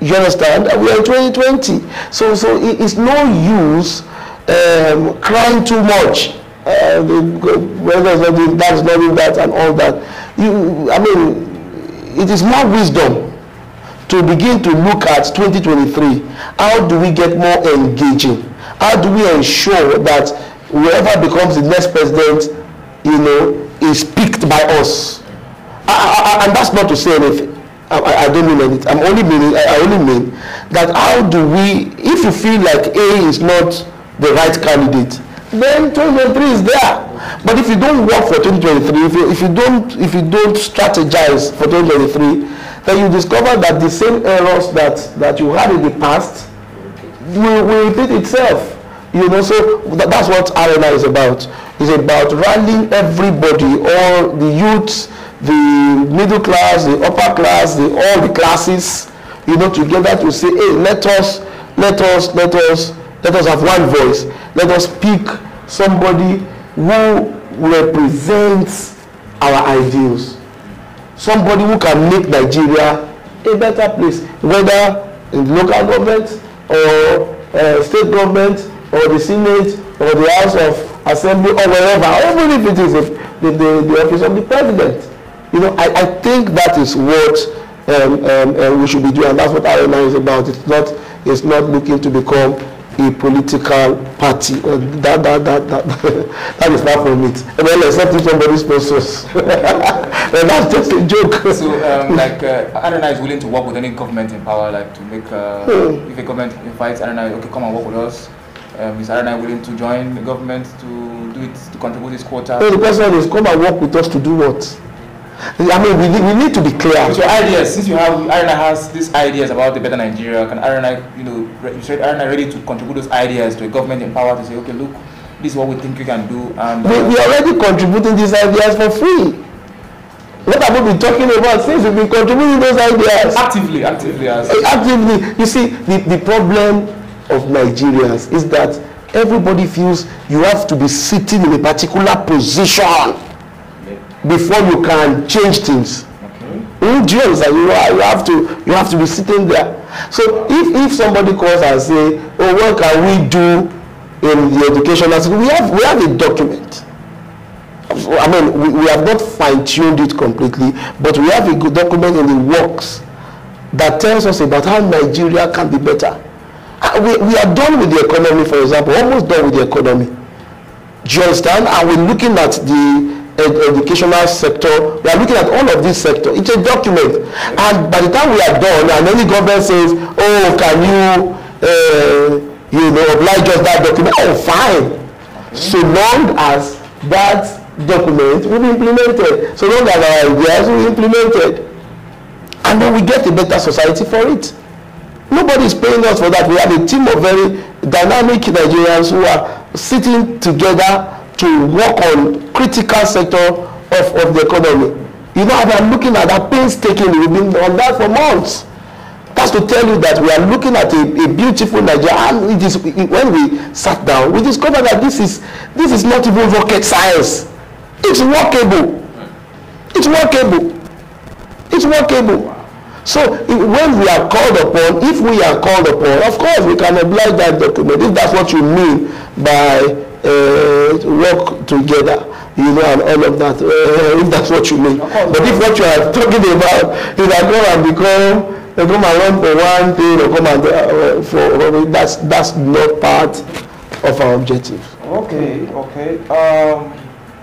You understand? We are in twenty twenty, so so it is no use um, crying too much. Uh, whether that's not that and all that. You, I mean. It is more wisdom to begin to look at twenty twenty-three. How do we get more engaging? How do we ensure that whoever becomes the next president, you know, is picked by us? I, I, I, and that's not to say anything. I, I, I don't mean anything. I'm only meaning, I only mean that how do we, if you feel like A is not the right candidate, then twenty twenty-three is there. But if you don't work for twenty twenty-three, if you, if you don't if you don't strategize for twenty twenty-three, then you discover that the same errors that that you had in the past will, will repeat itself. You know, so that, that's what R N I is about. It's about rallying everybody, all the youths, the middle class, the upper class, the, all the classes, you know, together to say, hey, let us, let us, let us, let us have one voice. Let us pick somebody who represents our ideals. Somebody who can make Nigeria a better place, whether in the local government or uh, state government or the Senate or the House of Assembly or wherever, even if it is a, the, the, the office of the president. You know, I, I think that is what um, um, uh, we should be doing, and that's what I R N I is about. It's not, it's not looking to become a political party. Uh, that, that, that, that, that is not from it. Well, except if somebody sponsors. Well, that's just a joke. So, um, like, uh, Arena is willing to work with any government in power, like, to make, uh, hmm. if a government invites Arena, okay, come and work with us. Um, is Arena willing to join the government to do it, to contribute his quota? So the question is, come and work with us to do what? I mean, we, we need to be clear. So, ideas, since you have, Arena has these ideas about the better Nigeria, can Arena, you know, you said Arena ready to contribute those ideas to a government in power to say, okay, look, this is what we think you can do. And uh, we, we are already contributing these ideas for free. What have we been talking about since we've been contributing those ideas? Actively, actively. As actively. You see, the, the problem of Nigerians is that everybody feels you have to be sitting in a particular position before you can change things. Okay. Do you understand? You have to, you have to be sitting there. So if, if somebody calls and say, oh, what can we do in the education? We have, we have a document. I mean, we, we have not fine-tuned it completely, but we have a good document in the works that tells us about how Nigeria can be better. We, we are done with the economy, for example, almost done with the economy. Do you understand? And we're looking at the Ed educational sector. We are looking at all of this sector. It's a document, and by the time we are done, and any government says, "Oh, can you, uh, you know, oblige us that document?" Oh, fine. Okay. So long as that document will be implemented, so long as our ideas will be implemented, and then we get a better society for it. Nobody is paying us for that. We have a team of very dynamic Nigerians who are sitting together to work on critical sector of, of the economy. You know, I've been looking at that painstakingly. We've been on that for months. That's to tell you that we are looking at a, a beautiful Nigeria. And it is, it, when we sat down, we discovered that this is, this is not even rocket science. It's workable. It's workable. It's workable. So if, when we are called upon, if we are called upon, of course we can oblige that document, if that's what you mean by Uh, work together, you know, and all of that, uh, if that's what you mean. But if what you are talking about is that go and become, uh, come and run for one thing, or come and uh, for, that's, that's not part of our objective. Okay, okay. Um,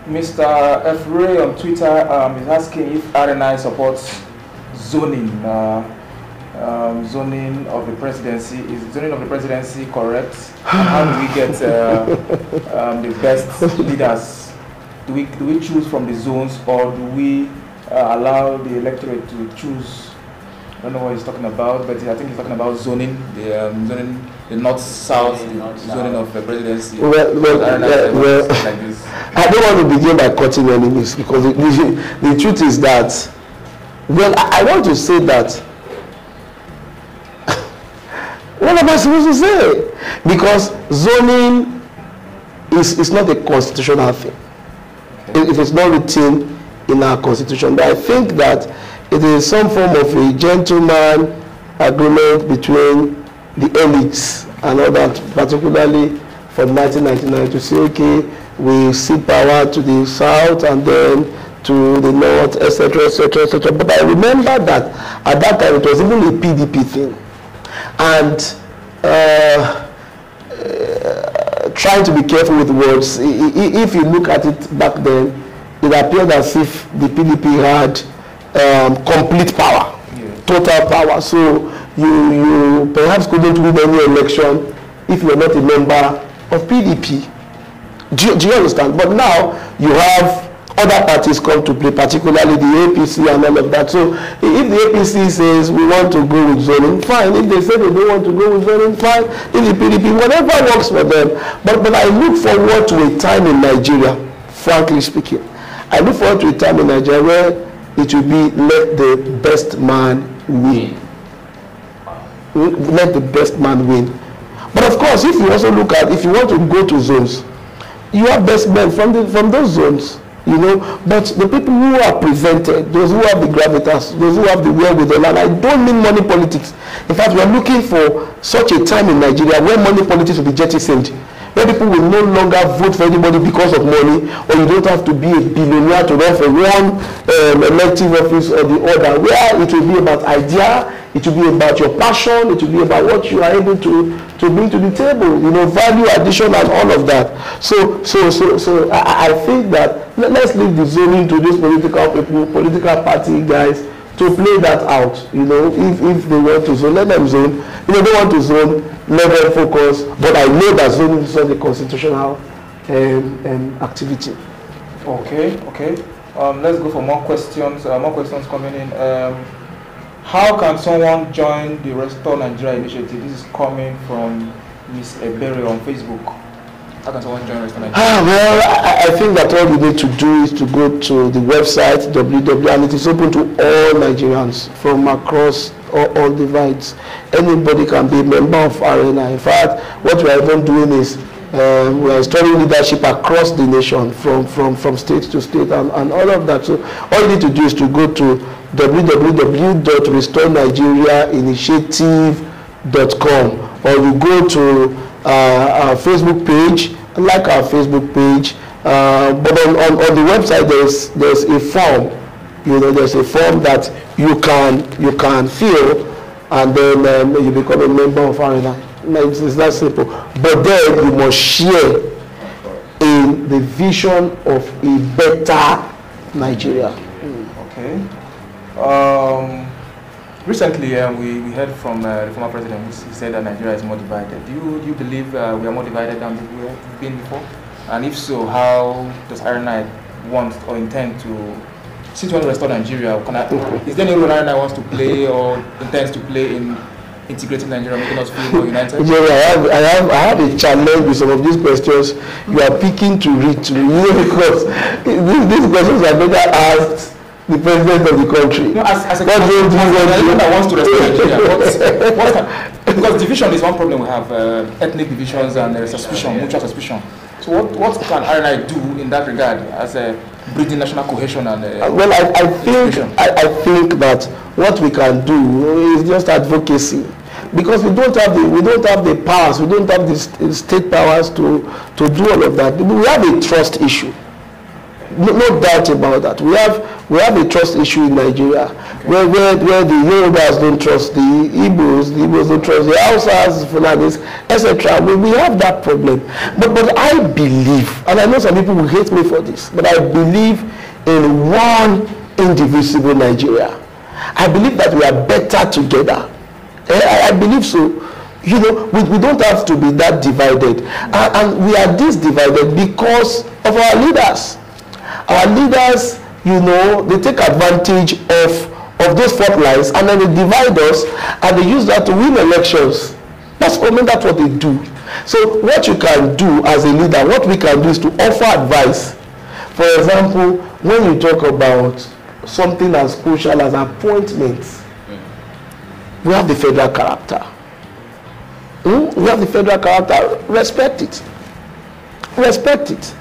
Mister F. Ray on Twitter um, is asking if R N I supports zoning, uh, um, zoning of the presidency. Is zoning of the presidency correct? How do we get uh, um, the best leaders? Do we, do we choose from the zones, or do we uh, allow the electorate to choose? I don't know what he's talking about, but I think he's talking about zoning, the um, zoning, the north-south zoning, zoning of the presidency. Well, well, I, yeah, well like I don't want to begin by cutting enemies, because the, the, the truth is that, well, I, I want to say that, what am I supposed to say? Because zoning is, is not a constitutional thing. Okay. It is not written in our constitution. But I think that it is some form of a gentleman agreement between the elites and all that, particularly from nineteen ninety-nine, to say, okay, we cede power to the south and then to the north, et cetera, et cetera, et cetera. But I remember that at that time it was even a P D P thing. And uh, uh, trying to be careful with words. I, I, if you look at it back then, it appeared as if the P D P had um, complete power, yeah. total power. So you, you perhaps couldn't win any election if you're not a member of P D P. Do, do you understand? But now you have other parties come to play, particularly the A P C and all of that. So if the A P C says we want to go with zoning, fine. If they say they don't want to go with zoning, fine. If the P D P, whatever works for them. But, but I look forward to a time in Nigeria, frankly speaking. I look forward to a time in Nigeria where it will be let the best man win. Let the best man win. But of course, if you also look at, if you want to go to zones, you have best men from the, from those zones, you know. But the people who are prevented, those who have the gravitas, those who have the wherewithal, and I don't mean money politics. In fact, we are looking for such a time in Nigeria where money politics will be jettisoned, where people will no longer vote for anybody because of money, or you don't have to be a billionaire to run for one um, elective office or the other, where it will be about idea, it will be about your passion, it will be about what you are able to, to bring to the table, you know, value addition and all of that. So, so, so, so I, I think that let's leave the zoning to these political people, political party guys, to play that out, you know. If, if they want to zone, let them zone. If they don't want to zone, let them focus. But I know that zoning is not a constitutional um, um, activity. Okay, okay. Um, let's go for more questions. Uh, more questions coming in. Um, how can someone join the Restore Nigeria Initiative? This is coming from Miss Ebere on Facebook. How can someone join Restore Nigeria? Ah, well, I, I think that all you need to do is to go to the website, W W W, and it is open to all Nigerians from across all, all divides. Anybody can be a member of R N I. In fact, what we are even doing is um, we are installing leadership across the nation, from, from, from state to state and, and all of that. So all you need to do is to go to w w w dot restore nigeria initiative dot com, or you go to Uh, our Facebook page, like our Facebook page, uh, but on, on, on the website there's there's a form, you know, there's a form that you can you can fill, and then um, you become a member of R N I. It's, it's that simple. But then you must share in the vision of a better Nigeria. Mm. Okay. Um. Recently, uh, we, we heard from uh, the former president, he said that Nigeria is more divided. Do you, do you believe uh, we are more divided than we have been before? And if so, how does R N I want or intend to see to restore Nigeria? Can I, is there any role R N I wants to play or intends to play in integrating Nigeria, making us feel more united? Yeah, I have, I have, I have a challenge with some of these questions. You are picking to read to me because these, these questions are better asked the president of the country. No, as, as a country, that wants to restore Nigeria. What's, what's, because division is one problem we have, uh, ethnic divisions and uh, suspicion, mutual suspicion. So what, what can R N I do in that regard as a breeding national cohesion and uh, uh, well, I, I think I, I think that what we can do is just advocacy, because we don't have the we don't have the powers, we don't have the st state powers to to do all of that. We have a trust issue. No, no doubt about that. We have we have a trust issue in Nigeria, okay, where, where where the Yorubas don't trust the Igbos, the Igbos don't trust the Hausas, Fulanis, et cetera. We, we have that problem. But but I believe, and I know some people will hate me for this, but I believe in one indivisible Nigeria. I believe that we are better together. I, I believe so. You know, we, we don't have to be that divided, and, and we are this divided because of our leaders. Our leaders, you know, they take advantage of of those fault lines, and then they divide us, and they use that to win elections. That's I mean, that's what they do. So what you can do as a leader, what we can do is to offer advice. For example, when you talk about something as crucial as appointments, we have the federal character. Hmm? We have the federal character. Respect it. Respect it.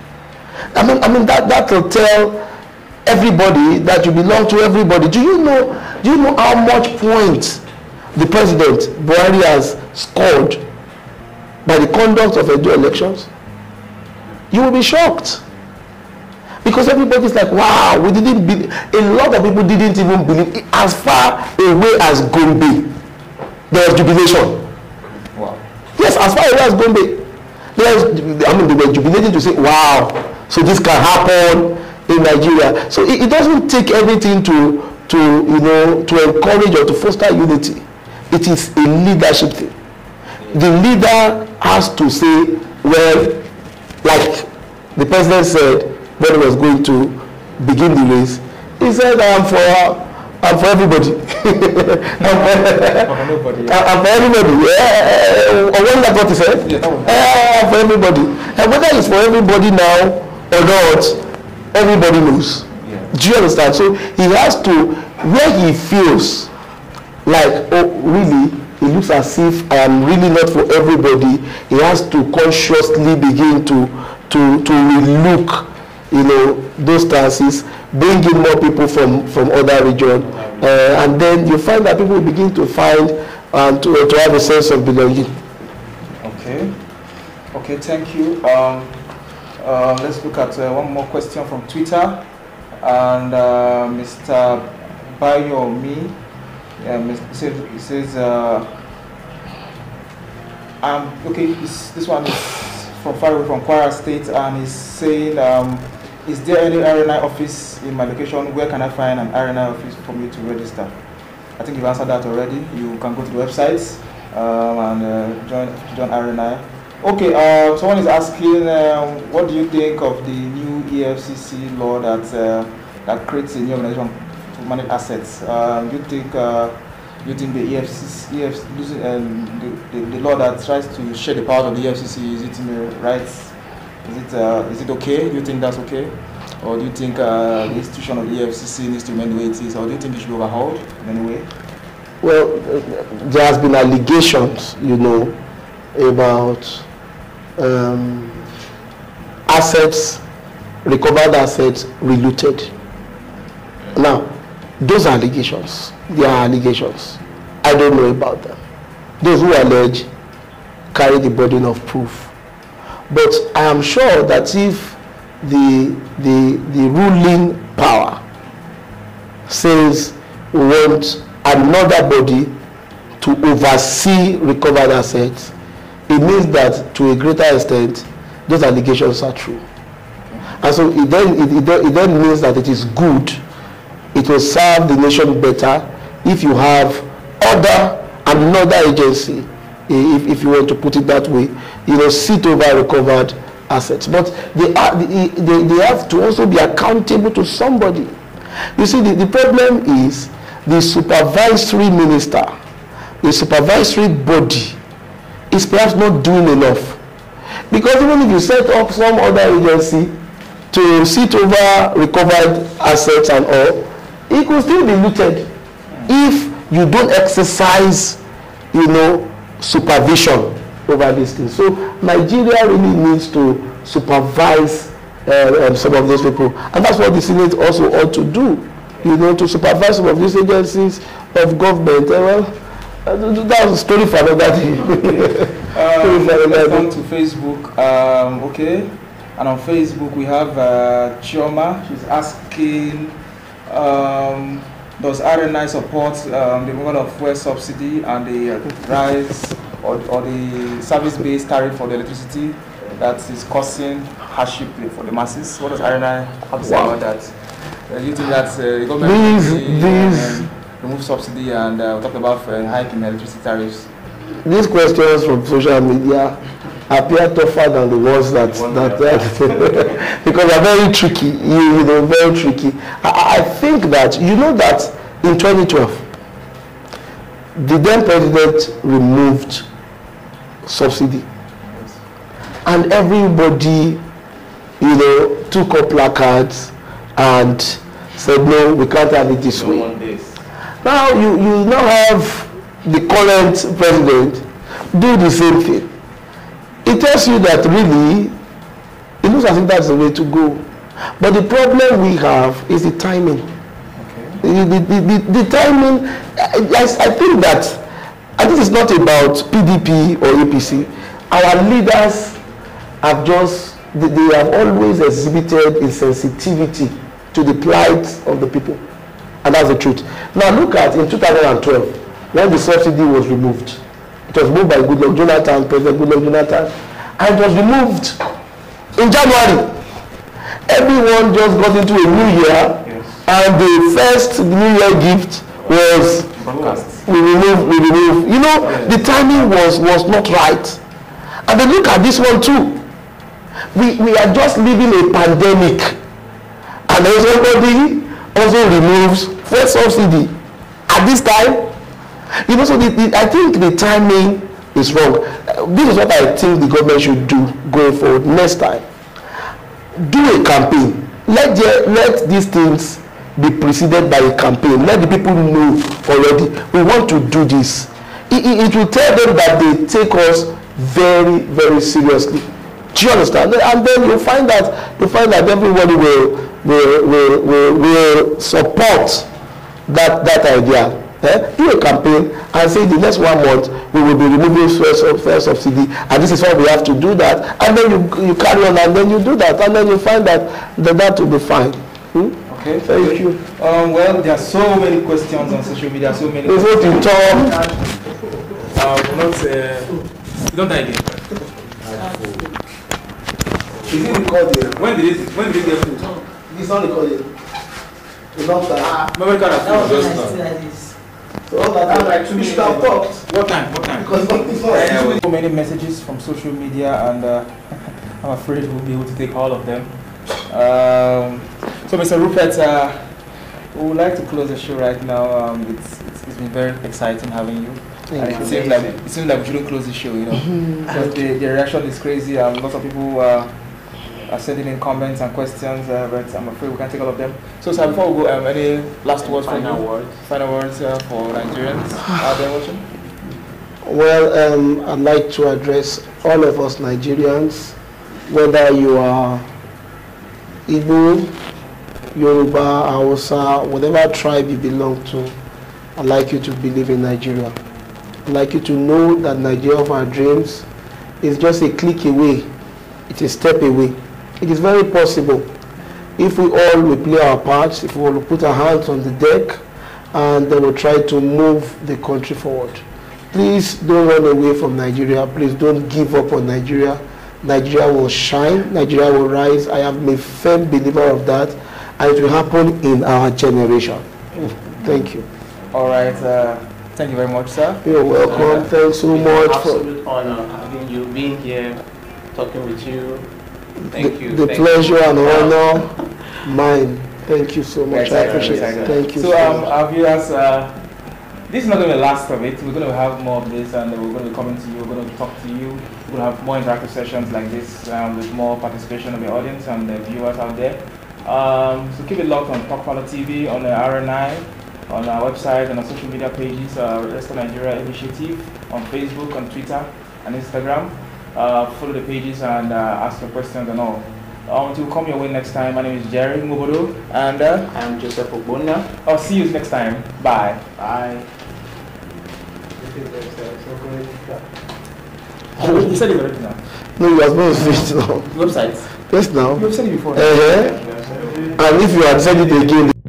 I mean, I mean that that will tell everybody that you belong to everybody. Do you know? Do you know how much points the president Buhari has scored by the conduct of Edo elections? You will be shocked, because everybody is like, "Wow, we didn't." Be a lot of people didn't even believe. As far away as Gombe, there was jubilation. Wow. Yes, as far away as Gombe, there was. I mean, they were jubilating to say, "Wow, so this can happen in Nigeria." So it, it doesn't take everything to, to, you know, to encourage or to foster unity. It is a leadership thing. The leader has to say, well, like the president said when he was going to begin the race, he said, I'm for, I'm for everybody. I'm, for, I'm for everybody. Yeah. Or when that's what he said? Yeah. I'm for everybody. And whether it's for everybody now or not, everybody knows. Yeah. Do you understand? So he has to, where he feels like, oh, really, it looks as if I am really not for everybody, he has to consciously begin to, to, to relook, you know, those stances, bring in more people from, from other regions. Uh, and then you find that people begin to find and um, to, uh, to have a sense of belonging. Okay. Okay, thank you. Um, uh, let's look at uh, one more question from Twitter. And uh, Mister Bayomi uh, says, uh, um, okay, this one is from far away from Kwara State, and he's saying, um, is there any R N I office in my location? Where can I find an R N I office for me to register? I think you've answered that already. You can go to the websites um, and uh, join, join R N I. Okay, uh, someone is asking, uh, what do you think of the new E F C C law that uh, that creates a new organization to manage assets? Uh, you think uh, you think the E F C C, E F C C um, the, the, the law that tries to share the powers of the E F C C, is it in the right? Is it uh, is it okay? Do you think that's okay, or do you think uh, the institution of the E F C C needs to remain the way it is, or do you think it should be overhauled in any way? Well, there has been allegations, you know, about Um, assets, recovered assets, reluted. Now, those are allegations. They are allegations. I don't know about them. Those who allege carry the burden of proof. But I am sure that if the, the, the ruling power says we want another body to oversee recovered assets, it means that, to a greater extent, those allegations are true. And so it then, it, it, it then means that it is good, it will serve the nation better if you have other, another agency, if, if you want to put it that way, you know, sit over recovered assets. But they, are, they, they, they have to also be accountable to somebody. You see, the, the problem is the supervisory minister, the supervisory body, is perhaps not doing enough. Because even if you set up some other agency to sit over recovered assets and all, it could still be looted if you don't exercise, you know, supervision over these things. So Nigeria really needs to supervise uh, um, some of those people. And that's what the Senate also ought to do, you know, to supervise some of these agencies of government. Uh, well, That's a story for another day. Okay. Um, let's come to Facebook. Um, okay, and on Facebook we have uh, Chioma. She's asking, um, does R N I support um, the removal of fuel subsidy and the rise or, or the service-based tariff for the electricity that is causing hardship for the masses? What does R N I have to say wow. about that? Uh, you think that uh, the government? These, these. Um, remove subsidy and uh, we talked about uh, hiking electricity tariffs. These questions from social media appear tougher than the ones that, the one that, that because they're very tricky, you know, very tricky. I, I think that, you know that in twenty twelve, the then president removed subsidy. Yes. And everybody, you know, took up placards and said, no, we can't have it this way. Now you, you now have the current president do the same thing. It tells you that really, it looks as if that's the way to go. But the problem we have is the timing. Okay. The, the, the, the, the timing, I, I think that, and this is not about P D P or A P C. Our leaders have just, they have always exhibited insensitivity to the plight of the people. And that's the truth. Now look at in two thousand twelve, when the subsidy was removed. It was moved by Goodluck Jonathan, President Goodluck Jonathan, and it was removed in January. Everyone just got into a new year, yes. and the first new year gift was Broadcast. we remove, we remove. You know, yes. the timing was, was not right. And then look at this one too. We, we are just living a pandemic, and there's nobody also removes fuel subsidy at this time. You know, so the, the, I think the timing is wrong. Uh, this is what I think the government should do going forward next time. Do a campaign. let the, let these things be preceded by a campaign. Let the people know already, we want to do this. It, it, it will tell them that they take us very, very seriously. Do you understand? And then you find that you find that everybody will will will, will, will support that that idea. Eh? Do a campaign and say the next one month we will be removing fuel subsidy, and this is what we have to do that. And then you you carry on, and then you do that, and then you find that that, that will be fine. Hmm? Okay, thank okay. you. Um, well, there are so many questions on social media. So many. Is it in Tom? Um, not. Uh, don't die again. Is it recorded? When did it? When did it get food? It's not recorded. It's not that. When we got a food just now. So all that time, like two minutes. What time? What time? Because not before. Yeah, so many messages from social media, and uh, I'm afraid we'll be able to take all of them. Um, so Mister Rupert, uh, we would like to close the show right now. Um, it's, it's, it's been very exciting having you. It seems, like, it seems like we shouldn't close the show, you know, because the, the reaction is crazy. Um, lots of people uh, are sending in comments and questions, uh, but I'm afraid we can't take all of them. So, sir, before we go, um, any last words from you? Words. Final words uh, for Nigerians out there watching? Well, um, I'd like to address all of us Nigerians, whether you are Igbo, Yoruba, Hausa, whatever tribe you belong to. I'd like you to believe in Nigeria. I'd like you to know that Nigeria of our dreams is just a click away. It's a step away. It is very possible. If we all will play our parts, if we all put our hands on the deck, and then we'll try to move the country forward. Please don't run away from Nigeria. Please don't give up on Nigeria. Nigeria will shine, Nigeria will rise. I am a firm believer of that, and it will happen in our generation. Thank you. All right. Uh, thank you very much, sir. You're welcome. Uh, Thanks so much. Absolute honor having you, being here, talking with you. Thank the, you. The thank pleasure you. And honor, mine. Thank you so much. Yes, I appreciate yes, it. Sir. Thank you. So, so um, much. Our viewers, uh, this is not going to be the last of it. We're going to have more of this, and we're going to be coming to you. We're going to talk to you. We're going to have more interactive sessions like this, um, with more participation of the audience and the viewers out there. Um, so keep it locked on Talk Palo T V, on the R N I. On our website and our social media pages, uh, Restore Nigeria Initiative, on Facebook, on Twitter, and Instagram. Uh, follow the pages and uh, ask your questions and all. Um, until come your way next time, my name is Jerry Mobodo, and uh, I'm Joseph Ogbonna. I'll see you next time. Bye. Bye. Oh, you said it already now. No, you have not said it now. Websites. Yes, now. You have said it before. Uh-huh. And if you had said it again.